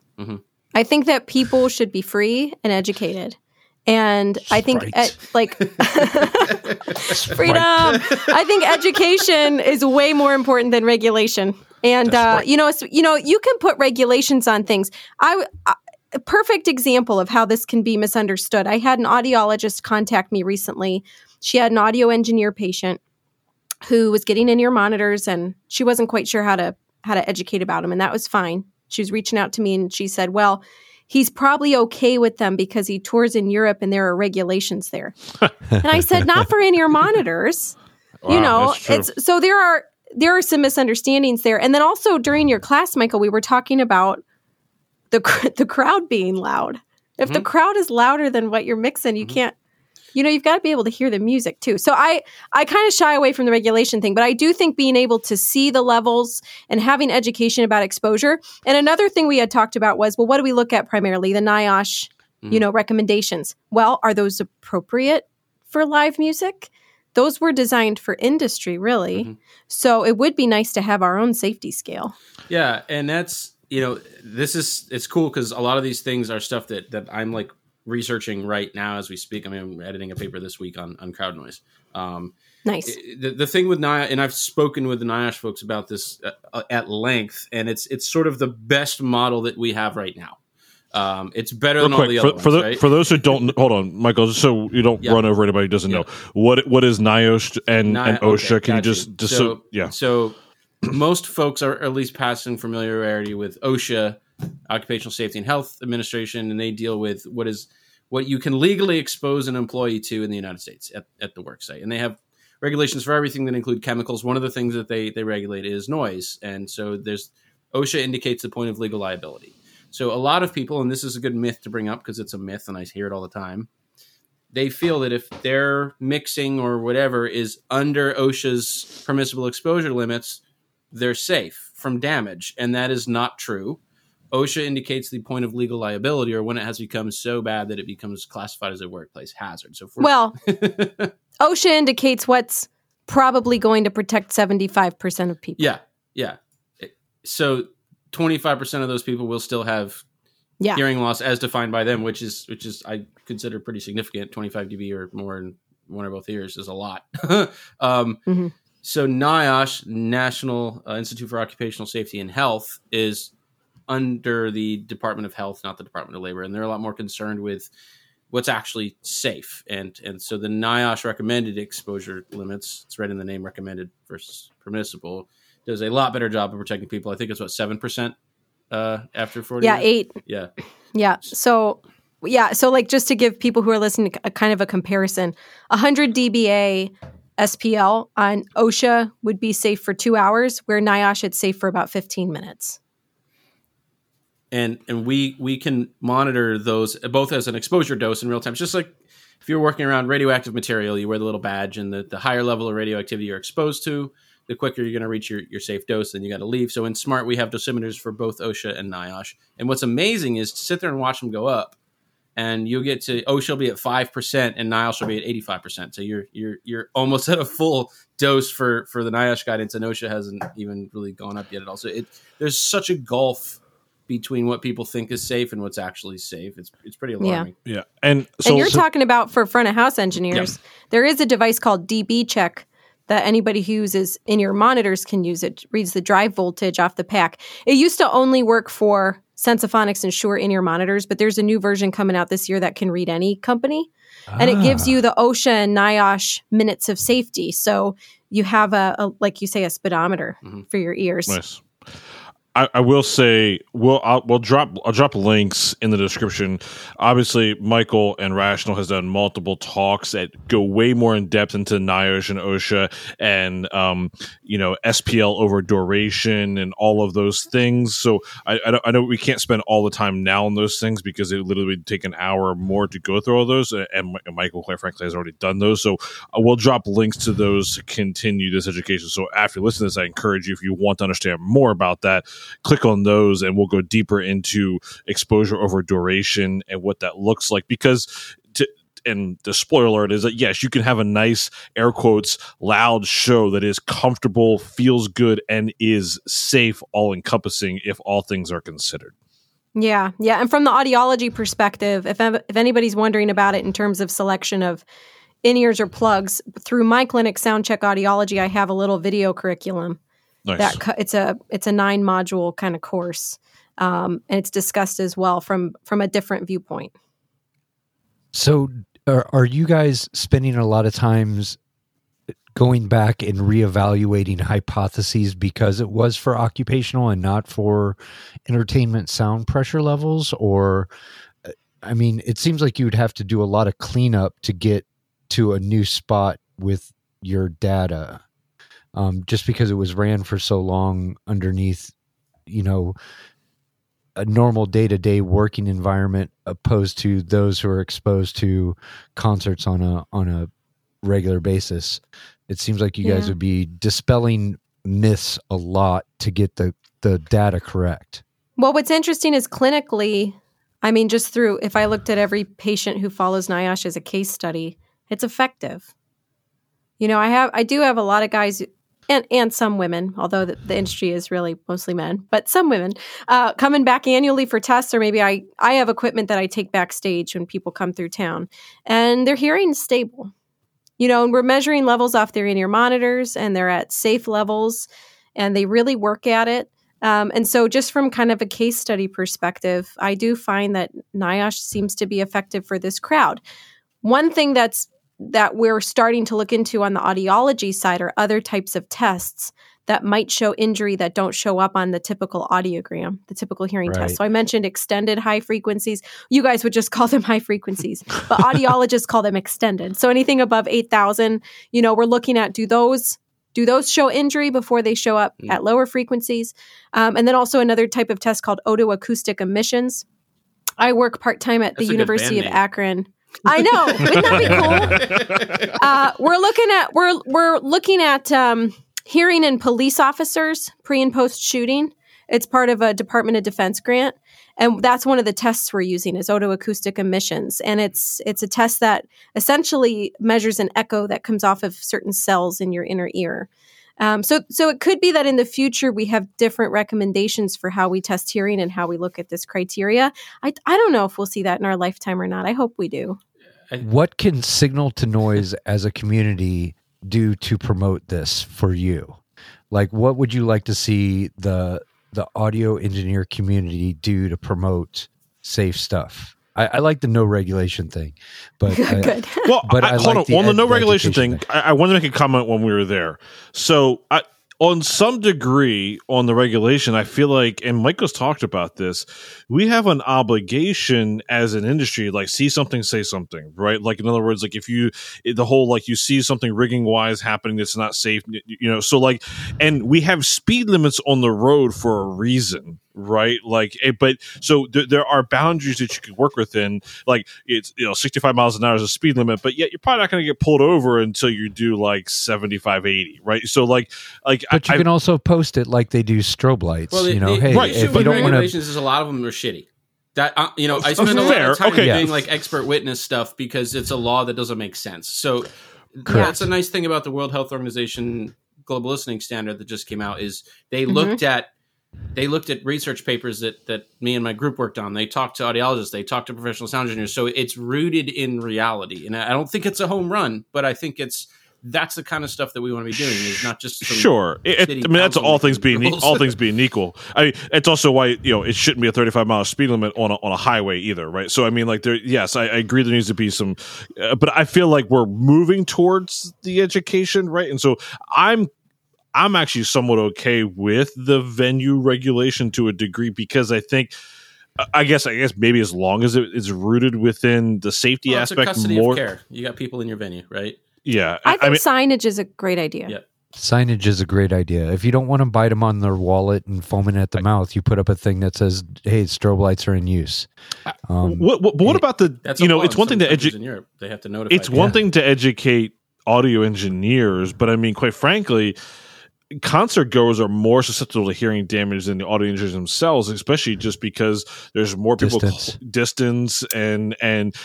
I think that people should be free and educated. And I think freedom. I think education is way more important than regulation. And you can put regulations on things. A perfect example of how this can be misunderstood. I had an audiologist contact me recently. She had an audio engineer patient who was getting in-ear monitors, and she wasn't quite sure how to educate about them, and that was fine. She was reaching out to me, and she said, "Well, he's probably okay with them because he tours in Europe and there are regulations there." And I said, not for in-ear monitors. Wow, so there are some misunderstandings there. And then also during your class, Michael, we were talking about the crowd being loud. If the crowd is louder than what you're mixing, you can't, you've got to be able to hear the music too. So I kind of shy away from the regulation thing, but I do think being able to see the levels and having education about exposure. And another thing we had talked about was, well, what do we look at primarily? The NIOSH, recommendations. Well, are those appropriate for live music? Those were designed for industry, really. Mm-hmm. So it would be nice to have our own safety scale. Yeah. And that's, it's cool because a lot of these things are stuff that I'm like, researching right now as we speak. I mean, I'm editing a paper this week on crowd noise. Nice. The thing with NIOSH, and I've spoken with the NIOSH folks about this at length, and it's sort of the best model that we have right now. It's better real than quick, all the other ones, right? For those who don't, hold on, Michael, just so you don't run over anybody who doesn't know, what is NIOSH and OSHA? Okay, can you just so. So most folks are at least passing familiarity with OSHA, Occupational Safety and Health Administration, and they deal with what you can legally expose an employee to in the United States at the worksite. And they have regulations for everything that include chemicals. One of the things that they regulate is noise. And so there's OSHA indicates the point of legal liability. So a lot of people, and this is a good myth to bring up because it's a myth and I hear it all the time, they feel that if their mixing or whatever is under OSHA's permissible exposure limits, they're safe from damage. And that is not true. OSHA indicates the point of legal liability, or when it has become so bad that it becomes classified as a workplace hazard. So, OSHA indicates what's probably going to protect 75% of people. Yeah. So, 25% of those people will still have hearing loss as defined by them, which is I consider pretty significant. 25 dB or more in one or both ears is a lot. So, NIOSH, National Institute for Occupational Safety and Health, is under the Department of Health, not the Department of Labor. And they're a lot more concerned with what's actually safe. And so the NIOSH recommended exposure limits, it's right in the name, recommended versus permissible, does a lot better job of protecting people. I think it's 7% after 40 years? 8. Yeah. So like just to give people who are listening a kind of a comparison, 100 dBA SPL on OSHA would be safe for 2 hours, where NIOSH it's safe for about 15 minutes. And we can monitor those both as an exposure dose in real time. It's just like if you're working around radioactive material, you wear the little badge, and the higher level of radioactivity you're exposed to, the quicker you're going to reach your safe dose, then you got to leave. So in SMART, we have dosimeters for both OSHA and NIOSH. And what's amazing is to sit there and watch them go up, and you'll get to OSHA will be at 5% and NIOSH will be at 85%. So you're almost at a full dose for the NIOSH guidance, and OSHA hasn't even really gone up yet at all. So there's such a gulf between what people think is safe and what's actually safe. It's pretty alarming. Yeah. And you're talking about for front of house engineers, there is a device called DB Check that anybody who uses in-ear monitors can use. It reads the drive voltage off the pack. It used to only work for Sensophonics and Shure in-ear monitors, but there's a new version coming out this year that can read any company. And it gives you the OSHA and NIOSH minutes of safety. So you have like you say, a speedometer for your ears. Nice. I will say I'll drop links in the description. Obviously, Michael and Rational has done multiple talks that go way more in depth into NIOSH and OSHA and SPL over duration and all of those things. So I know we can't spend all the time now on those things because it literally would take an hour or more to go through all those. And Michael, quite frankly, has already done those. So I will drop links to those to continue this education. So after you listen to this, I encourage you, if you want to understand more about that, click on those and we'll go deeper into exposure over duration and what that looks like, and the spoiler alert is that, yes, you can have a nice, air quotes, loud show that is comfortable, feels good, and is safe, all encompassing if all things are considered. Yeah, yeah. And from the audiology perspective, if anybody's wondering about it in terms of selection of in-ears or plugs, through my clinic, Soundcheck Audiology, I have a little video curriculum. Nice. That it's a 9-module kind of course, and it's discussed as well from a different viewpoint. So are you guys spending a lot of times going back and reevaluating hypotheses because it was for occupational and not for entertainment sound pressure levels? Or, I mean, it seems like you would have to do a lot of cleanup to get to a new spot with your data, just because it was ran for so long underneath, you know, a normal day-to-day working environment opposed to those who are exposed to concerts on a regular basis. It seems like you guys would be dispelling myths a lot to get the data correct. Well, what's interesting is clinically, I mean, just through, if I looked at every patient who follows NIOSH as a case study, it's effective. You know, I do have a lot of guys and some women, although the industry is really mostly men, but some women coming back annually for tests, or maybe I have equipment that I take backstage when people come through town, and their hearing's stable. You know, and we're measuring levels off their in-ear monitors, and they're at safe levels, and they really work at it. And so just from kind of a case study perspective, I do find that NIOSH seems to be effective for this crowd. One thing that we're starting to look into on the audiology side are other types of tests that might show injury that don't show up on the typical audiogram, the typical hearing test. So I mentioned extended high frequencies. You guys would just call them high frequencies, but audiologists call them extended. So anything above 8,000, you know, we're looking at, do those show injury before they show up at lower frequencies? And then also another type of test called otoacoustic emissions. I work part-time at the University of Akron. I know. Wouldn't that be cool? We're looking at hearing in police officers pre and post shooting. It's part of a Department of Defense grant, and that's one of the tests we're using is otoacoustic emissions, and it's a test that essentially measures an echo that comes off of certain cells in your inner ear. So it could be that in the future we have different recommendations for how we test hearing and how we look at this criteria. I don't know if we'll see that in our lifetime or not. I hope we do. What can signal to noise as a community do to promote this for you? Like, what would you like to see the audio engineer community do to promote safe stuff? I like the no regulation thing, but on the no regulation thing. I wanted to make a comment when we were there. So, on some degree, on the regulation, I feel like, and Michael's talked about this, we have an obligation as an industry, like see something, say something, right? Like, in other words, like if you see something rigging wise happening that's not safe, you know, so like, and we have speed limits on the road for a reason. Right, like, but so there are boundaries that you can work within. Like, it's 65 miles an hour is a speed limit, but yet you're probably not going to get pulled over until you do like 75, 80, right? So, like, but you can also post it like they do strobe lights. Well, if you don't want to, is a lot of them are shitty. That I spend a lot of time doing like expert witness stuff because it's a law that doesn't make sense. So that's a nice thing about the World Health Organization Global Listening Standard that just came out is they looked at. They looked at research papers that me and my group worked on. They talked to audiologists. They talked to professional sound engineers. So it's rooted in reality. And I don't think it's a home run, but I think that's the kind of stuff that we want to be doing. Is not just some that's all things being equal. I mean, it's also why it shouldn't be a 35-mile speed limit on a highway either, right? So I mean, like I agree there needs to be some, but I feel like we're moving towards the education, right? And so I'm actually somewhat okay with the venue regulation to a degree because I guess maybe as long as it's rooted within the safety aspect. It's custody of care. You got people in your venue, right? Yeah. I think signage is a great idea. Yeah. Signage is a great idea. If you don't want to bite them on their wallet and foaming at the mouth, you put up a thing that says, "Hey, strobe lights are in use." What about the? It's one thing to educate. They have to notify. It's one thing to educate audio engineers, but I mean, quite frankly, concert goers are more susceptible to hearing damage than the audio engineers themselves, especially just because there's more people distance and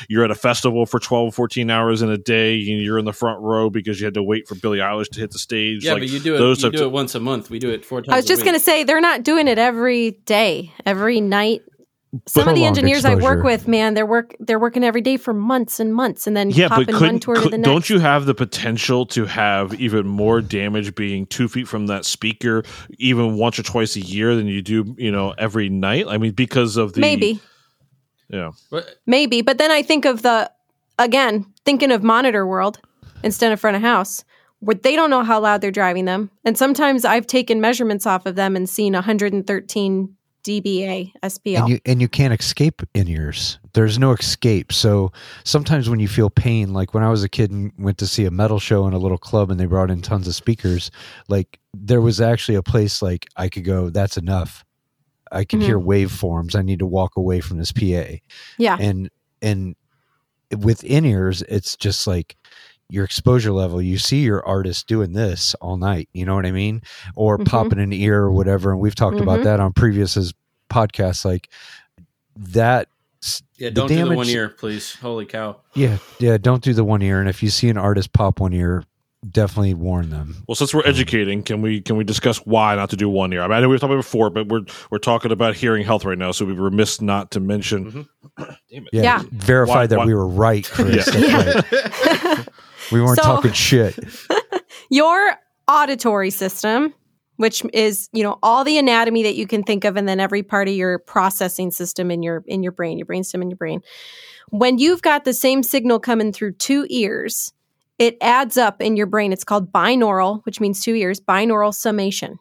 you're at a festival for 12, 14 hours in a day and you're in the front row because you had to wait for Billie Eilish to hit the stage. Yeah, but you do it once a month. We do it 4 times a week. I was just going to say, they're not doing it every day, every night. Some of the engineers I work with, man, they're working every day for months and months, and then popping one tour to the next. Don't you have the potential to have even more damage being 2 feet from that speaker, even once or twice a year, than you do, every night? I mean, because of the maybe. But then I think of thinking of monitor world instead of front of house, where they don't know how loud they're driving them, and sometimes I've taken measurements off of them and seen 113. DBA, SPL. And you can't escape in-ears. There's no escape. So sometimes when you feel pain, like when I was a kid and went to see a metal show in a little club and they brought in tons of speakers, like there was actually a place like I could go, that's enough. I can hear waveforms. I need to walk away from this PA. Yeah. And with in-ears, it's just like your exposure level. You see your artist doing this all night, you know what I mean? Or popping an ear or whatever. And we've talked about that on previous podcasts, like that. Yeah, don't do the one ear, please. Holy cow. Yeah, don't do the one ear. And if you see an artist pop one ear, definitely warn them. Well, since we're educating, can we discuss why not to do one ear? I mean, I know we've talked about it before, but we're talking about hearing health right now, so we'd be remiss not to mention. Damn it. Yeah. Verify that we were right, Chris. Right. We weren't talking shit. Your auditory system, which is, all the anatomy that you can think of, and then every part of your processing system in your brain, your brainstem and your brain. When you've got the same signal coming through two ears, it adds up in your brain. It's called binaural, which means 2 ears, binaural summation.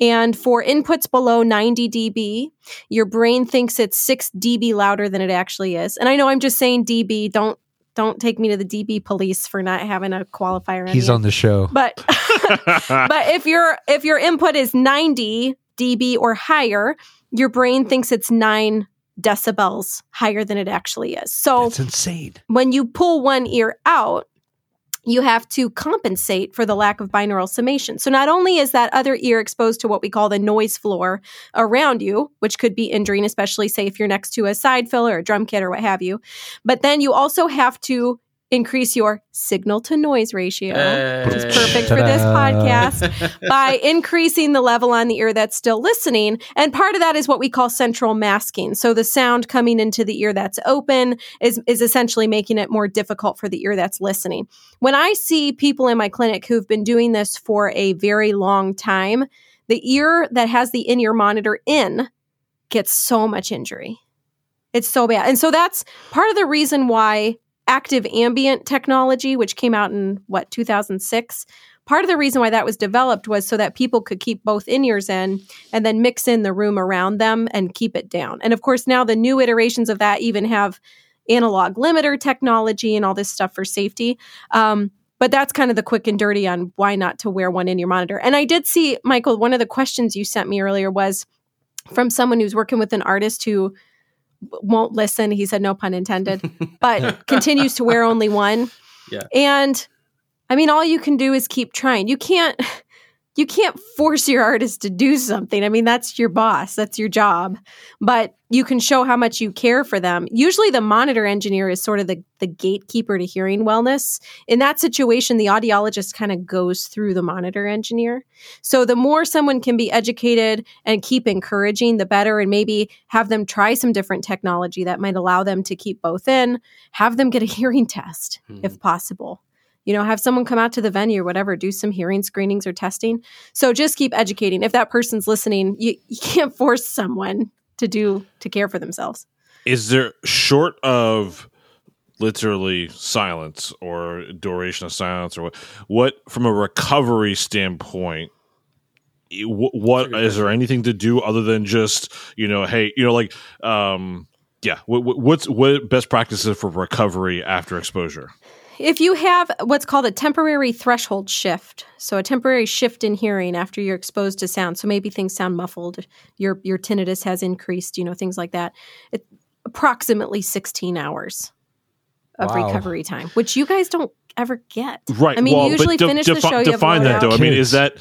And for inputs below 90 dB, your brain thinks it's 6 dB louder than it actually is. And I know I'm just saying dB, don't take me to the DB police for not having a qualifier. He's on the show. But but if your input is 90 dB or higher, your brain thinks it's 9 decibels higher than it actually is. So that's insane. When you pull one ear out, you have to compensate for the lack of binaural summation. So not only is that other ear exposed to what we call the noise floor around you, which could be injuring, especially, say, if you're next to a side fill or a drum kit or what have you, but then you also have to increase your signal-to-noise ratio, which is perfect for this podcast, by increasing the level on the ear that's still listening. And part of that is what we call central masking. So the sound coming into the ear that's open is essentially making it more difficult for the ear that's listening. When I see people in my clinic who've been doing this for a very long time, the ear that has the in-ear monitor in gets so much injury. It's so bad. And so that's part of the reason why active ambient technology, which came out in, 2006? Part of the reason why that was developed was so that people could keep both in-ears in and then mix in the room around them and keep it down. And of course, now the new iterations of that even have analog limiter technology and all this stuff for safety. But that's kind of the quick and dirty on why not to wear one in-ear monitor. And I did see, Michael, one of the questions you sent me earlier was from someone who's working with an artist who won't listen, he said, no pun intended, but continues to wear only one. Yeah. And I mean, all you can do is keep trying. You can't force your artist to do something. I mean, that's your boss, that's your job, but you can show how much you care for them. Usually the monitor engineer is sort of the gatekeeper to hearing wellness. In that situation, the audiologist kind of goes through the monitor engineer. So the more someone can be educated and keep encouraging, the better, and maybe have them try some different technology that might allow them to keep both in, have them get a hearing test if possible. Have someone come out to the venue or whatever, do some hearing screenings or testing. So just keep educating. If that person's listening, you can't force someone to care for themselves. Is there, short of literally silence or duration of silence or what from a recovery standpoint, what is there anything to do other than just, what's best practices for recovery after exposure? If you have what's called a temporary threshold shift, so a temporary shift in hearing after you're exposed to sound, so maybe things sound muffled, your tinnitus has increased, things like that, it's approximately 16 hours of recovery time, which you guys don't ever get. Right. I mean, you usually finish the show. Define that, though. I mean, that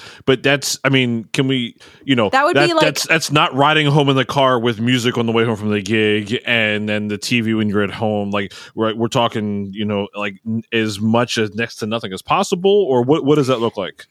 would be like, that's not riding home in the car with music on the way home from the gig and then the TV when you're at home. Like, we're talking, as much as next to nothing as possible, or what does that look like?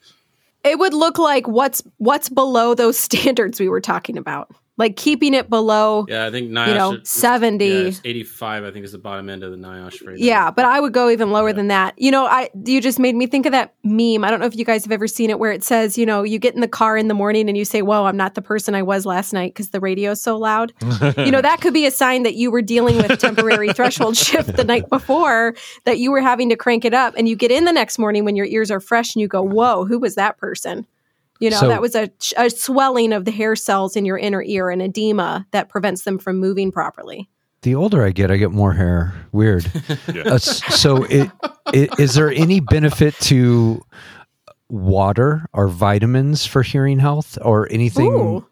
It would look like what's below those standards we were talking about. like keeping it below, I think NIOSH, 70. Yeah, it's 85, I think, is the bottom end of the NIOSH rate. Yeah, but I would go even lower than that. You just made me think of that meme. I don't know if you guys have ever seen it, where it says, you get in the car in the morning and you say, whoa, I'm not the person I was last night because the radio's so loud. That could be a sign that you were dealing with temporary threshold shift the night before, that you were having to crank it up. And you get in the next morning when your ears are fresh and you go, whoa, who was that person? That was a swelling of the hair cells in your inner ear, an edema that prevents them from moving properly. The older I get more hair. Weird. Is there any benefit to water or vitamins for hearing health or anything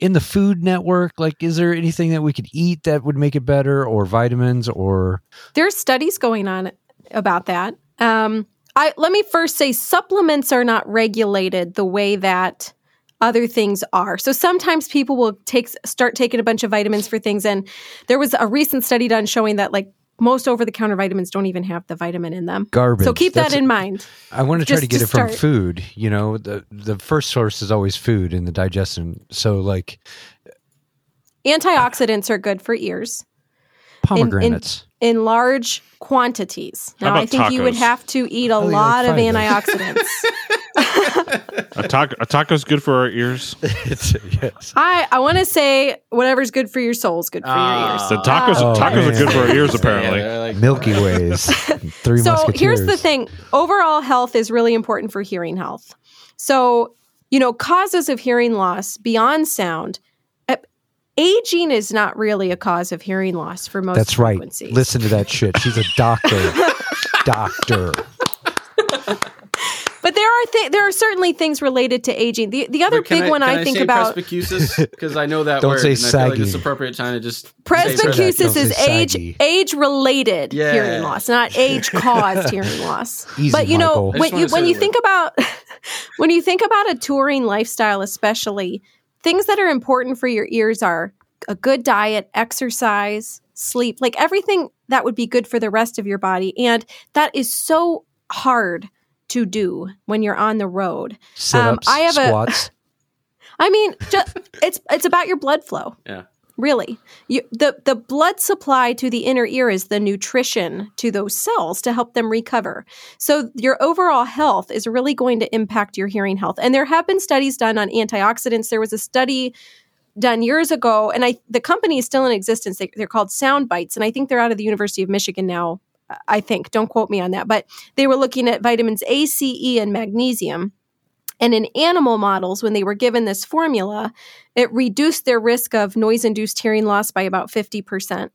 in the food network? Like, is there anything that we could eat that would make it better, or vitamins, or? There's studies going on about that. Let me first say supplements are not regulated the way that other things are. So sometimes people will start taking a bunch of vitamins for things. And there was a recent study done showing that most over-the-counter vitamins don't even have the vitamin in them. Garbage. So keep that in mind. I want to try to get it from food. The first source is always food and the digestion. So antioxidants are good for ears. Pomegranates. In large quantities. Now, I think tacos? You would have to eat a lot of antioxidants. A taco's good for our ears. Yes. I want to say whatever's good for your soul is good for your ears. The tacos are good for our ears, apparently. Milky Ways. Three Musketeers. So here's the thing. Overall health is really important for hearing health. So, causes of hearing loss beyond sound. Aging is not really a cause of hearing loss for most frequencies. That's right. Listen to that shit. She's a doctor. But there are certainly things related to aging. The other big one I think about. Presbycusis? Because I know that don't word. Don't say saggy. I feel like it's appropriate time to just. Presbycusis is age-related hearing loss, not age-caused hearing loss. Easy, but when you think about a touring lifestyle, especially. Things that are important for your ears are a good diet, exercise, sleep, everything that would be good for the rest of your body. And that is so hard to do when you're on the road. Sit-ups, squats. It's about your blood flow. Yeah. Really. The blood supply to the inner ear is the nutrition to those cells to help them recover. So your overall health is really going to impact your hearing health. And there have been studies done on antioxidants. There was a study done years ago, and the company is still in existence. They're called Soundbites, and I think they're out of the University of Michigan now, I think. Don't quote me on that. But they were looking at vitamins A, C, E, and magnesium. And in animal models, when they were given this formula, it reduced their risk of noise-induced hearing loss by about 50%.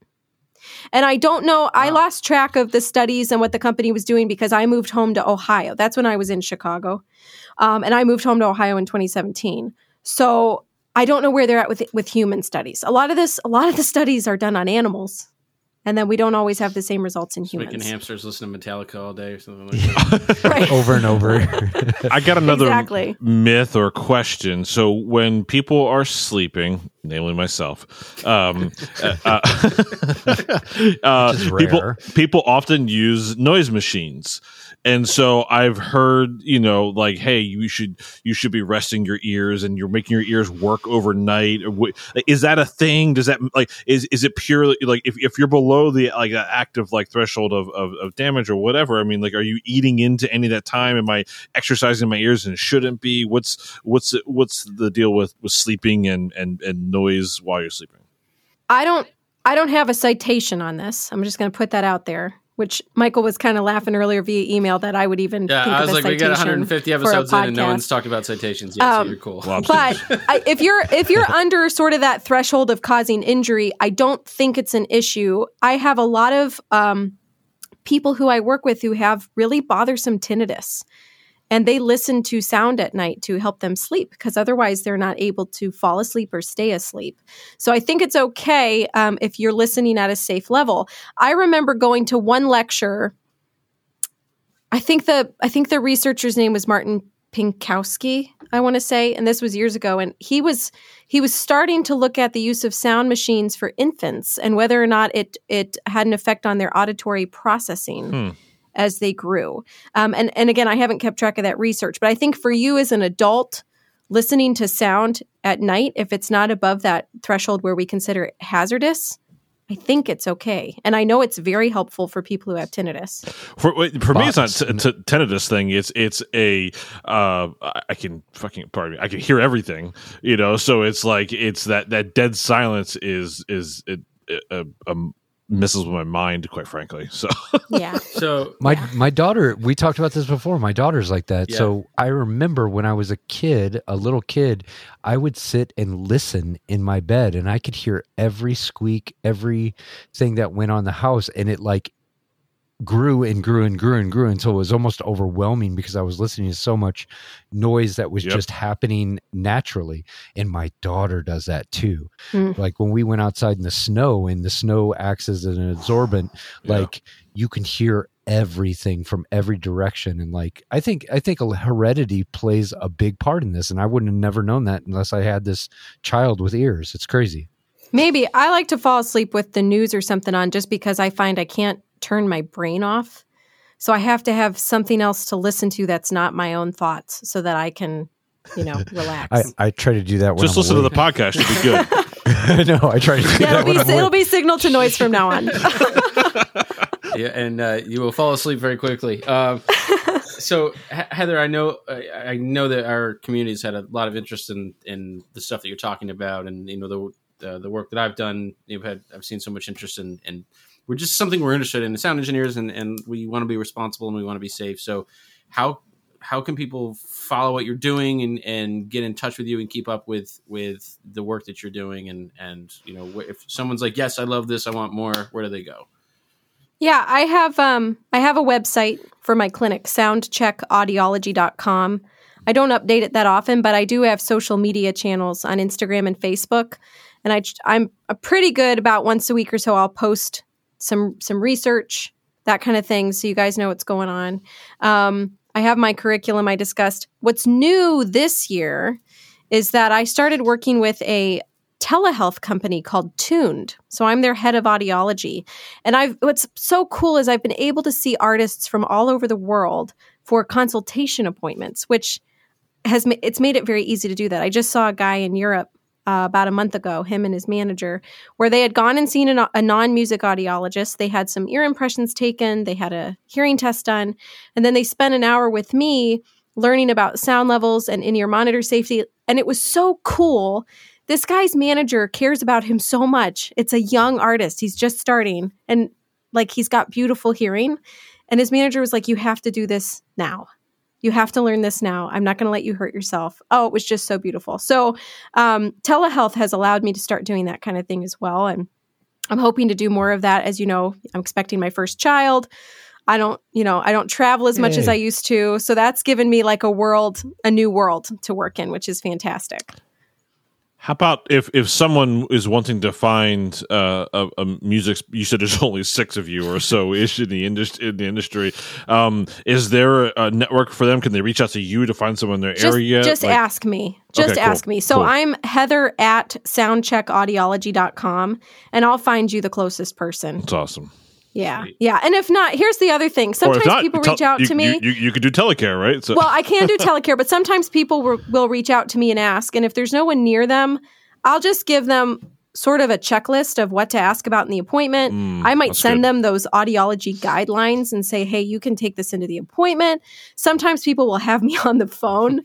And I don't know, wow. I lost track of the studies and what the company was doing because I moved home to Ohio. That's when I was in Chicago. And I moved home to Ohio in 2017. So I don't know where they're at with human studies. A lot of the studies are done on animals. And then we don't always have the same results in humans. Making hamsters listen to Metallica all day or something like that. Right. Over and over. I got another myth or question. So when people are sleeping, namely myself, people often use noise machines. And so I've heard, hey, you should be resting your ears, and you're making your ears work overnight. Is that a thing? Does that is it purely if you're below the active threshold of damage or whatever? Are you eating into any of that time? Am I exercising my ears and shouldn't be? What's the deal with sleeping and noise while you're sleeping? I don't have a citation on this. I'm just going to put that out there. Which Michael was kind of laughing earlier via email that I would even think of a citation. Yeah, I was we got 150 episodes in and no one's talked about citations yet, so you're cool. But if you're under sort of that threshold of causing injury, I don't think it's an issue. I have a lot of people who I work with who have really bothersome tinnitus, and they listen to sound at night to help them sleep because otherwise they're not able to fall asleep or stay asleep. So I think it's okay if you're listening at a safe level. I remember going to one lecture. I think the researcher's name was Martin Pinkowski, I want to say, and this was years ago. And he was starting to look at the use of sound machines for infants and whether or not it had an effect on their auditory processing. As they grew. And again, I haven't kept track of that research, but I think for you as an adult listening to sound at night, if it's not above that threshold where we consider it hazardous, I think it's okay. And I know it's very helpful for people who have tinnitus. For me, it's not tinnitus thing. It's a, I can fucking, pardon me, I can hear everything, you know? So it's like, it's that dead silence is messes with my mind, quite frankly. So yeah. So my daughter, we talked about this before. My daughter's like that. Yeah. So I remember when I was a little kid, I would sit and listen in my bed, and I could hear every squeak, everything that went on the house, and it like grew and grew and grew and grew until it was almost overwhelming because I was listening to so much noise that was just happening naturally. And my daughter does that too. Mm. Like when we went outside in the snow, and the snow acts as an absorbent, like you can hear everything from every direction. And like I think heredity plays a big part in this. And I wouldn't have never known that unless I had this child with ears. It's crazy. Maybe I like to fall asleep with the news or something on just because I find I can't turn my brain off. So I have to have something else to listen to that's not my own thoughts so that I can, relax. I try to do that when just I'm listen awake. To the podcast. It'll be good. I know. I try to do that when I'm it'll be signal to noise from now on. And you will fall asleep very quickly. So Heather, I know that our community's had a lot of interest in the stuff that you're talking about, and the work that I've done. I've seen so much interest in we're just something we're interested in, sound engineers, and we want to be responsible and we want to be safe. So how can people follow what you're doing and get in touch with you and keep up with the work that you're doing? And if someone's like, yes, I love this, I want more, where do they go? Yeah, I have a website for my clinic, soundcheckaudiology.com. I don't update it that often, but I do have social media channels on Instagram and Facebook. And I'm pretty good about once a week or so I'll post some research, that kind of thing, so you guys know what's going on. I have my curriculum I discussed. What's new this year is that I started working with a telehealth company called Tuned. So I'm their head of audiology. And what's so cool is I've been able to see artists from all over the world for consultation appointments, which it's made it very easy to do that. I just saw a guy in Europe about a month ago, him and his manager, where they had gone and seen a non-music audiologist. They had some ear impressions taken. They had a hearing test done. And then they spent an hour with me learning about sound levels and in-ear monitor safety. And it was so cool. This guy's manager cares about him so much. It's a young artist. He's just starting. And like he's got beautiful hearing. And his manager was like, you have to do this now. You have to learn this now. I'm not going to let you hurt yourself. Oh, it was just so beautiful. So telehealth has allowed me to start doing that kind of thing as well. And I'm hoping to do more of that. As you know, I'm expecting my first child. I don't travel as much as I used to. So that's given me like a new world to work in, which is fantastic. How about if someone is wanting to find a music? You said there's only six of you or so ish in the industry. Is there a network for them? Can they reach out to you to find someone in their area? Just ask me. Ask me. So I'm Heather at soundcheckaudiology.com, and I'll find you the closest person. That's awesome. Yeah. Yeah. And if not, here's the other thing. Sometimes people reach out to me. You could do telecare, right? So. Well, I can do telecare, but sometimes people will reach out to me and ask. And if there's no one near them, I'll just give them sort of a checklist of what to ask about in the appointment. I might send them those audiology guidelines and say, hey, you can take this into the appointment. Sometimes people will have me on the phone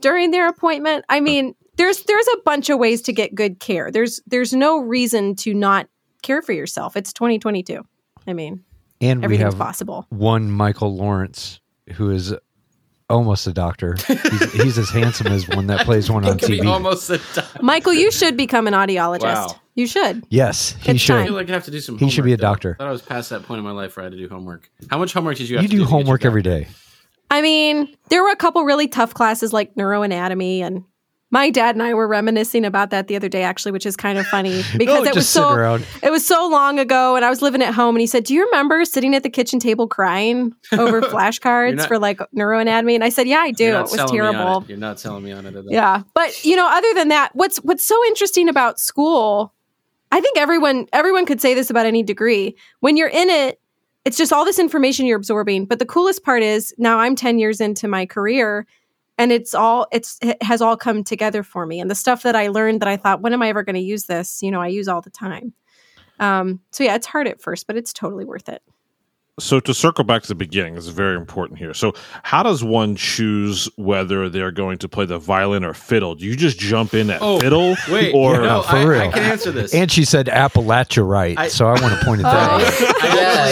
during their appointment. I mean, there's a bunch of ways to get good care. There's no reason to not care for yourself. It's 2022. I mean, and we have possible. One Michael Lawrence, who is almost a doctor. He's as handsome as one that plays one on TV. Almost a doctor. Michael, you should become an audiologist. Wow. You should. Yes, he should. I feel like I have to do some homework. He should be a doctor. I thought I was past that point in my life where I had to do homework. How much homework did you have to do? You do homework every day. I mean, there were a couple really tough classes like neuroanatomy, and my dad and I were reminiscing about that the other day, actually, which is kind of funny because it was so long ago, and I was living at home. And he said, "Do you remember sitting at the kitchen table crying over flashcards for like neuroanatomy?" And I said, "Yeah, I do. It was terrible." You're not telling me on it at all. Yeah, but other than that, what's so interesting about school? I think everyone could say this about any degree. When you're in it, it's just all this information you're absorbing. But the coolest part is now I'm 10 years into my career. And it has all come together for me. And the stuff that I learned that I thought, when am I ever going to use this? You know, I use all the time. So yeah, it's hard at first, but it's totally worth it. So to circle back to the beginning, this is very important here. So how does one choose whether they're going to play the violin or fiddle? Do you just jump in at fiddle? Wait, or for real? I can answer this. And she said Appalachia, right? So I want to point it out.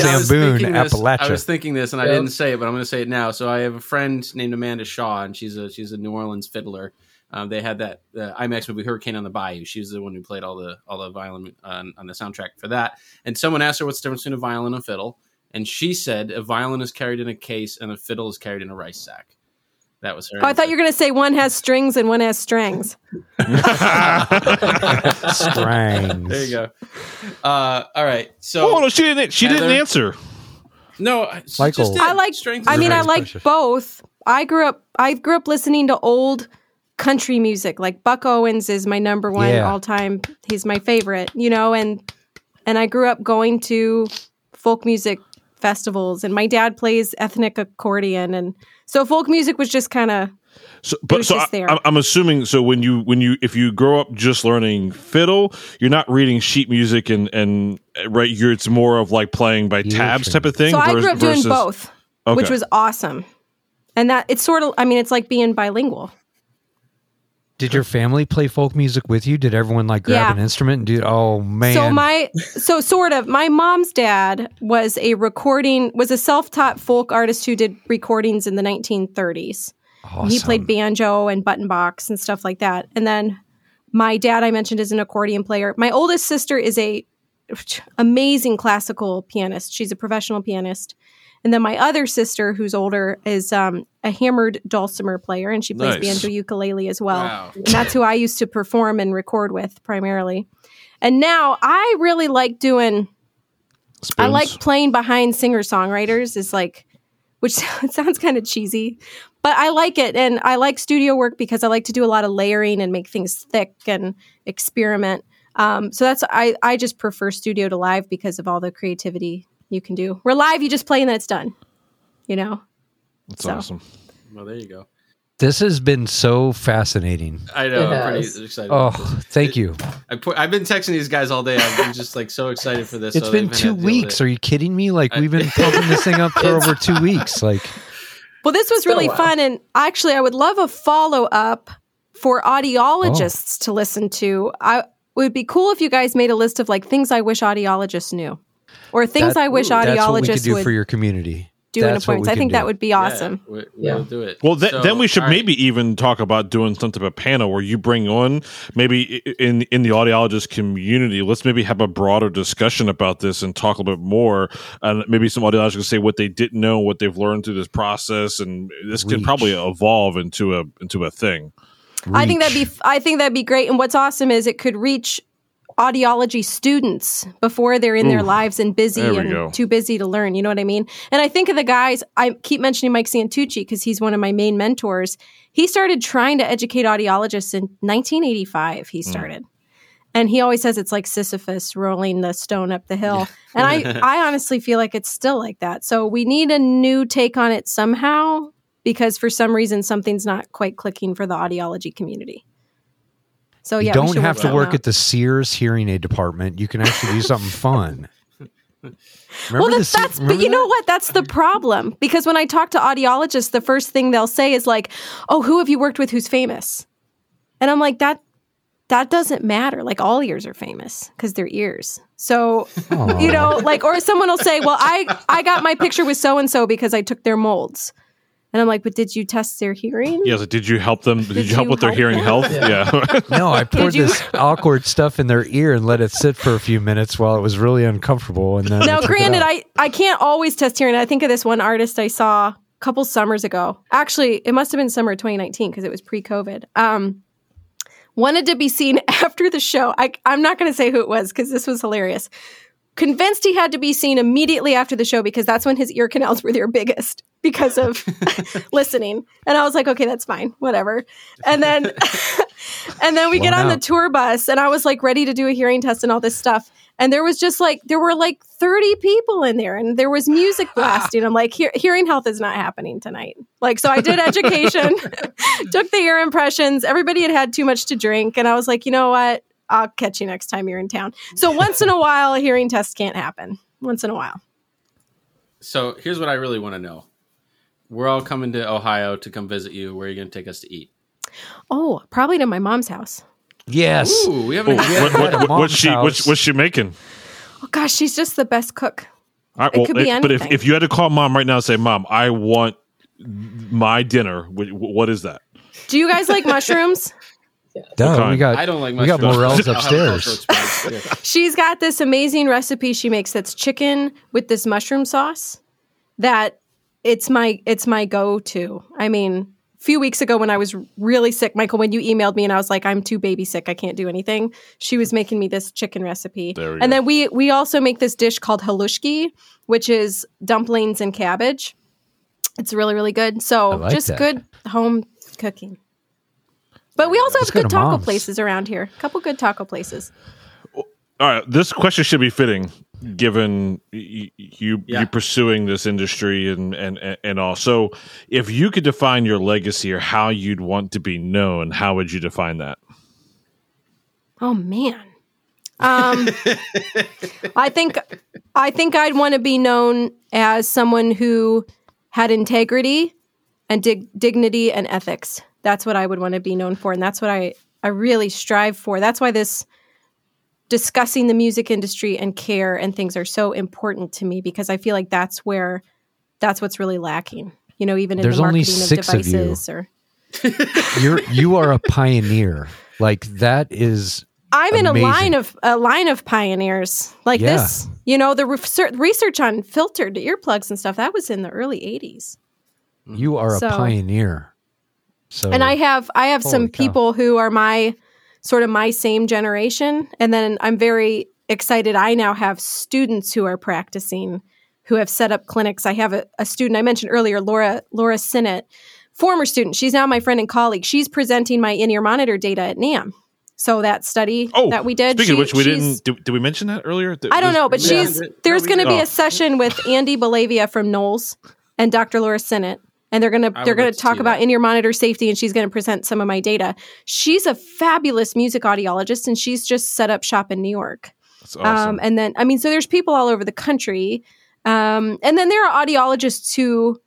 Samboon, Appalachia. I was thinking this, and I didn't say it, but I'm going to say it now. So I have a friend named Amanda Shaw, and she's a New Orleans fiddler. They had that IMAX movie Hurricane on the Bayou. She was the one who played all the violin on the soundtrack for that. And someone asked her what's the difference between a violin and a fiddle. And she said a violin is carried in a case and a fiddle is carried in a rice sack. That was her answer. I thought you were going to say one has strings and one has strings. Strangs. There you go. All right. So, oh, no, she didn't answer. No, Michael. Just I like strings. I mean, I like both. I grew up listening to old country music. Like Buck Owens is my number one all time. He's my favorite, you know, and I grew up going to folk music festivals, and my dad plays ethnic accordion, and so folk music was just kind of there. I'm assuming so when you if you grow up just learning fiddle, you're not reading sheet music and right, it's more of like playing by tabs type of thing. So I grew up doing both, which was awesome, and that it's sort of, I mean, it's like being bilingual. Did your family play folk music with you? Did everyone like grab an instrument and do? Oh man! So sort of. My mom's dad was a self-taught folk artist who did recordings in the 1930s. Awesome. He played banjo and button box and stuff like that. And then my dad, I mentioned, is an accordion player. My oldest sister is a amazing classical pianist. She's a professional pianist. And then my other sister, who's older, is a hammered dulcimer player, and she plays banjo ukulele as well. Wow. And that's who I used to perform and record with primarily. And now I really like doing spoons. I like playing behind singer-songwriters, which sounds kind of cheesy, but I like it. And I like studio work because I like to do a lot of layering and make things thick and experiment. So that's I just prefer studio to live because of all the creativity you can do. We're live, you just play and then it's done. You know? That's awesome. Well, there you go. This has been so fascinating. I know. I'm pretty excited. Oh, thank you. I've been texting these guys all day. I'm just like so excited for this. It's been 2 weeks. Are you kidding me? Like we've been pumping this thing up for over 2 weeks. Like, well, this was really fun. And actually I would love a follow-up for audiologists to listen to. It would be cool if you guys made a list of like things I wish audiologists knew. Or things I wish audiologists that's what we could do would for your community. Do an appointment. I think that would be awesome. Yeah, we'll do it. Well, then we should maybe even talk about doing some type of panel where you bring on maybe in the audiologist community. Let's maybe have a broader discussion about this and talk a little bit more. And maybe some audiologists can say what they didn't know, what they've learned through this process, and this can probably evolve into a thing. I think that'd be great. And what's awesome is it could reach audiology students before they're in their lives and busy and too busy to learn. You know what I mean? And I think of the guys, I keep mentioning Mike Santucci because he's one of my main mentors. He started trying to educate audiologists in 1985. He started. And he always says it's like Sisyphus rolling the stone up the hill. And I honestly feel like it's still like that. So we need a new take on it somehow, because for some reason, something's not quite clicking for the audiology community. So, you don't have to work at the Sears hearing aid department. You can actually do something fun. But you know what? That's the problem. Because when I talk to audiologists, the first thing they'll say is like, oh, who have you worked with who's famous? And I'm like, that doesn't matter. Like, all ears are famous because they're ears. So, you know, like, or someone will say, well, I got my picture with so-and-so because I took their molds. And I'm like, but did you test their hearing? Yeah, so did you help them? Did you help with their hearing health? Yeah. No, I poured this awkward stuff in their ear and let it sit for a few minutes while it was really uncomfortable. And then now, granted, I can't always test hearing. I think of this one artist I saw a couple summers ago. Actually, it must have been summer 2019 because it was pre-COVID. Wanted to be seen after the show. I'm not going to say who it was because this was hilarious. Convinced he had to be seen immediately after the show because that's when his ear canals were their biggest because of listening. And I was like, okay, that's fine, whatever. And then we get on the tour bus and I was like ready to do a hearing test and all this stuff. And there was just like, there were like 30 people in there and there was music blasting. I'm like, hearing health is not happening tonight. Like, so I did education, took the ear impressions. Everybody had had too much to drink. And I was like, you know what? I'll catch you next time you're in town. So once in a while, a hearing test can't happen. Once in a while. So here's what I really want to know. We're all coming to Ohio to come visit you. Where are you going to take us to eat? Oh, probably to my mom's house. Yes. Ooh, we haven't what's she making? Oh, gosh, she's just the best cook. Right, well, it could be anything. But if you had to call mom right now and say, Mom, I want my dinner, what is that? Do you guys like mushrooms? Yeah. Duh, I don't like mushrooms. We got morels upstairs. She's got this amazing recipe she makes that's chicken with this mushroom sauce that it's my go-to. I mean, a few weeks ago when I was really sick, Michael, when you emailed me and I was like, I'm too baby sick, I can't do anything. She was making me this chicken recipe. Then we also make this dish called halushki, which is dumplings and cabbage. It's really, really good. So like just that. Good home cooking. But we also have good taco places around here. A couple good taco places. All right. This question should be fitting given you pursuing this industry and all. So if you could define your legacy or how you'd want to be known, how would you define that? Oh, man. I think I'd want to be known as someone who had integrity and dignity and ethics. That's what I would want to be known for. And that's what I really strive for. That's why this discussing the music industry and care and things are so important to me, because I feel like that's what's really lacking, you know, even in the marketing of devices. There's only six of you. You are a pioneer. Like that is I'm amazing. In a line of pioneers like this, you know, the research on filtered earplugs and stuff that was in the early 80s. You are a pioneer. So, and I have some people who are my same generation. And then I'm very excited. I now have students who are practicing, who have set up clinics. I have a student I mentioned earlier, Laura Sinnott, former student. She's now my friend and colleague. She's presenting my in-ear monitor data at NAMM. So that study that we did. Speaking of which, we didn't. Did we mention that earlier? I don't know, but there's going to be a session with Andy Bolivia from Knowles and Dr. Laura Sinnott. And they're gonna talk about in-ear monitor safety, and she's gonna present some of my data. She's a fabulous music audiologist, and she's just set up shop in New York. That's awesome. And then so there's people all over the country, and then there are audiologists who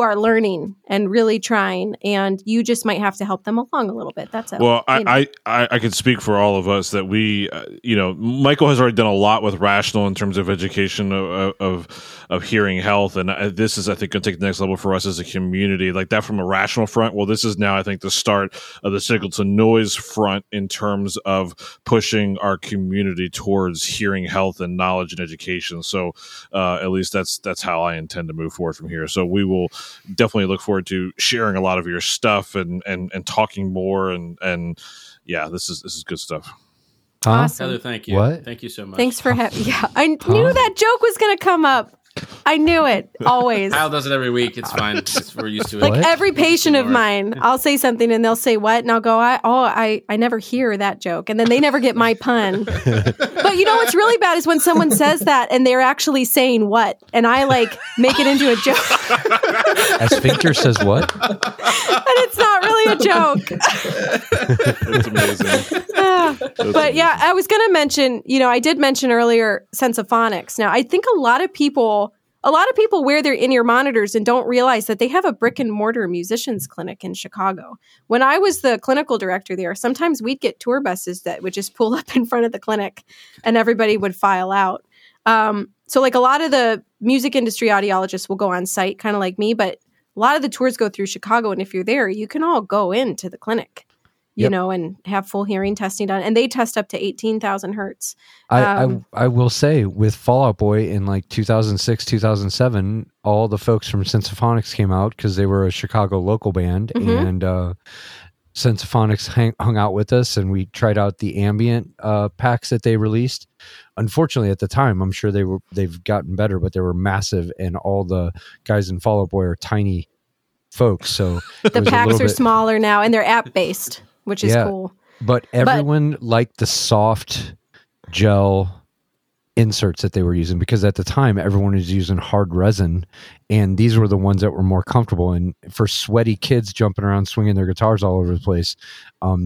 are learning and really trying, and you just might have to help them along a little bit. That's it. Well, I can speak for all of us that we, Michael has already done a lot with Rational in terms of education of hearing health. And this is, I think, going to take the next level for us as a community like that from a rational front. Well, this is now, I think, the start of the signal to noise front in terms of pushing our community towards hearing health and knowledge and education. So at least that's how I intend to move forward from here. So we will definitely look forward to sharing a lot of your stuff and talking more and yeah, this is good stuff. Awesome. Heather, thank you. What? Thank you so much. Thanks for having me. Yeah, I knew that joke was going to come up. I knew it always. Kyle does it every week. It's fine. We're used to it. Like every patient of mine, I'll say something and they'll say what, and I'll go, I never hear that joke, and then they never get my pun. But you know what's really bad is when someone says that and they're actually saying what, and I like make it into a joke. As Fincher says what, and it's not really a joke. That's amazing. But yeah, I was going to mention, I did mention earlier Sensophonics. Now, I think a lot of people wear their in-ear monitors and don't realize that they have a brick and mortar musicians clinic in Chicago. When I was the clinical director there, sometimes we'd get tour buses that would just pull up in front of the clinic and everybody would file out. So like a lot of the music industry audiologists will go on site, kind of like me, but a lot of the tours go through Chicago. And if you're there, you can all go into the clinic. And have full hearing testing done. And they test up to 18,000 hertz. I will say with Fall Out Boy in like 2006, 2007, all the folks from Sensophonics came out because they were a Chicago local band. Mm-hmm. And Sensophonics hung out with us, and we tried out the ambient packs that they released. Unfortunately, at the time, I'm sure they've gotten better, but they were massive. And all the guys in Fall Out Boy are tiny folks. So the packs are smaller now, and they're app-based. Which is cool. But everyone liked the soft gel inserts that they were using, because at the time everyone was using hard resin, and these were the ones that were more comfortable. And for sweaty kids jumping around swinging their guitars all over the place,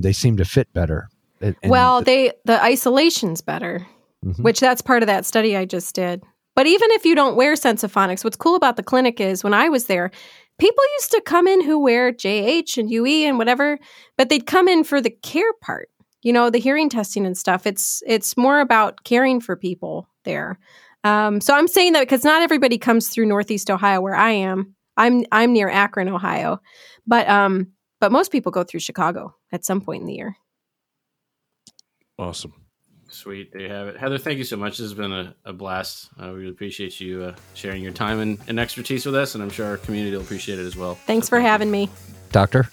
they seemed to fit better. And well, the isolation's better, mm-hmm. which that's part of that study I just did. But even if you don't wear Sensophonics, what's cool about the clinic is when I was there, people used to come in who wear JH and UE and whatever, but they'd come in for the care part. You know, the hearing testing and stuff. It's more about caring for people there. So I'm saying that because not everybody comes through Northeast Ohio where I am. I'm near Akron, Ohio, but most people go through Chicago at some point in the year. Awesome, sweet, there you have it, Heather. Thank you so much. This has been a blast. We really appreciate you sharing your time and expertise with us, and I'm sure our community will appreciate it as well. Thanks for having me, Doctor.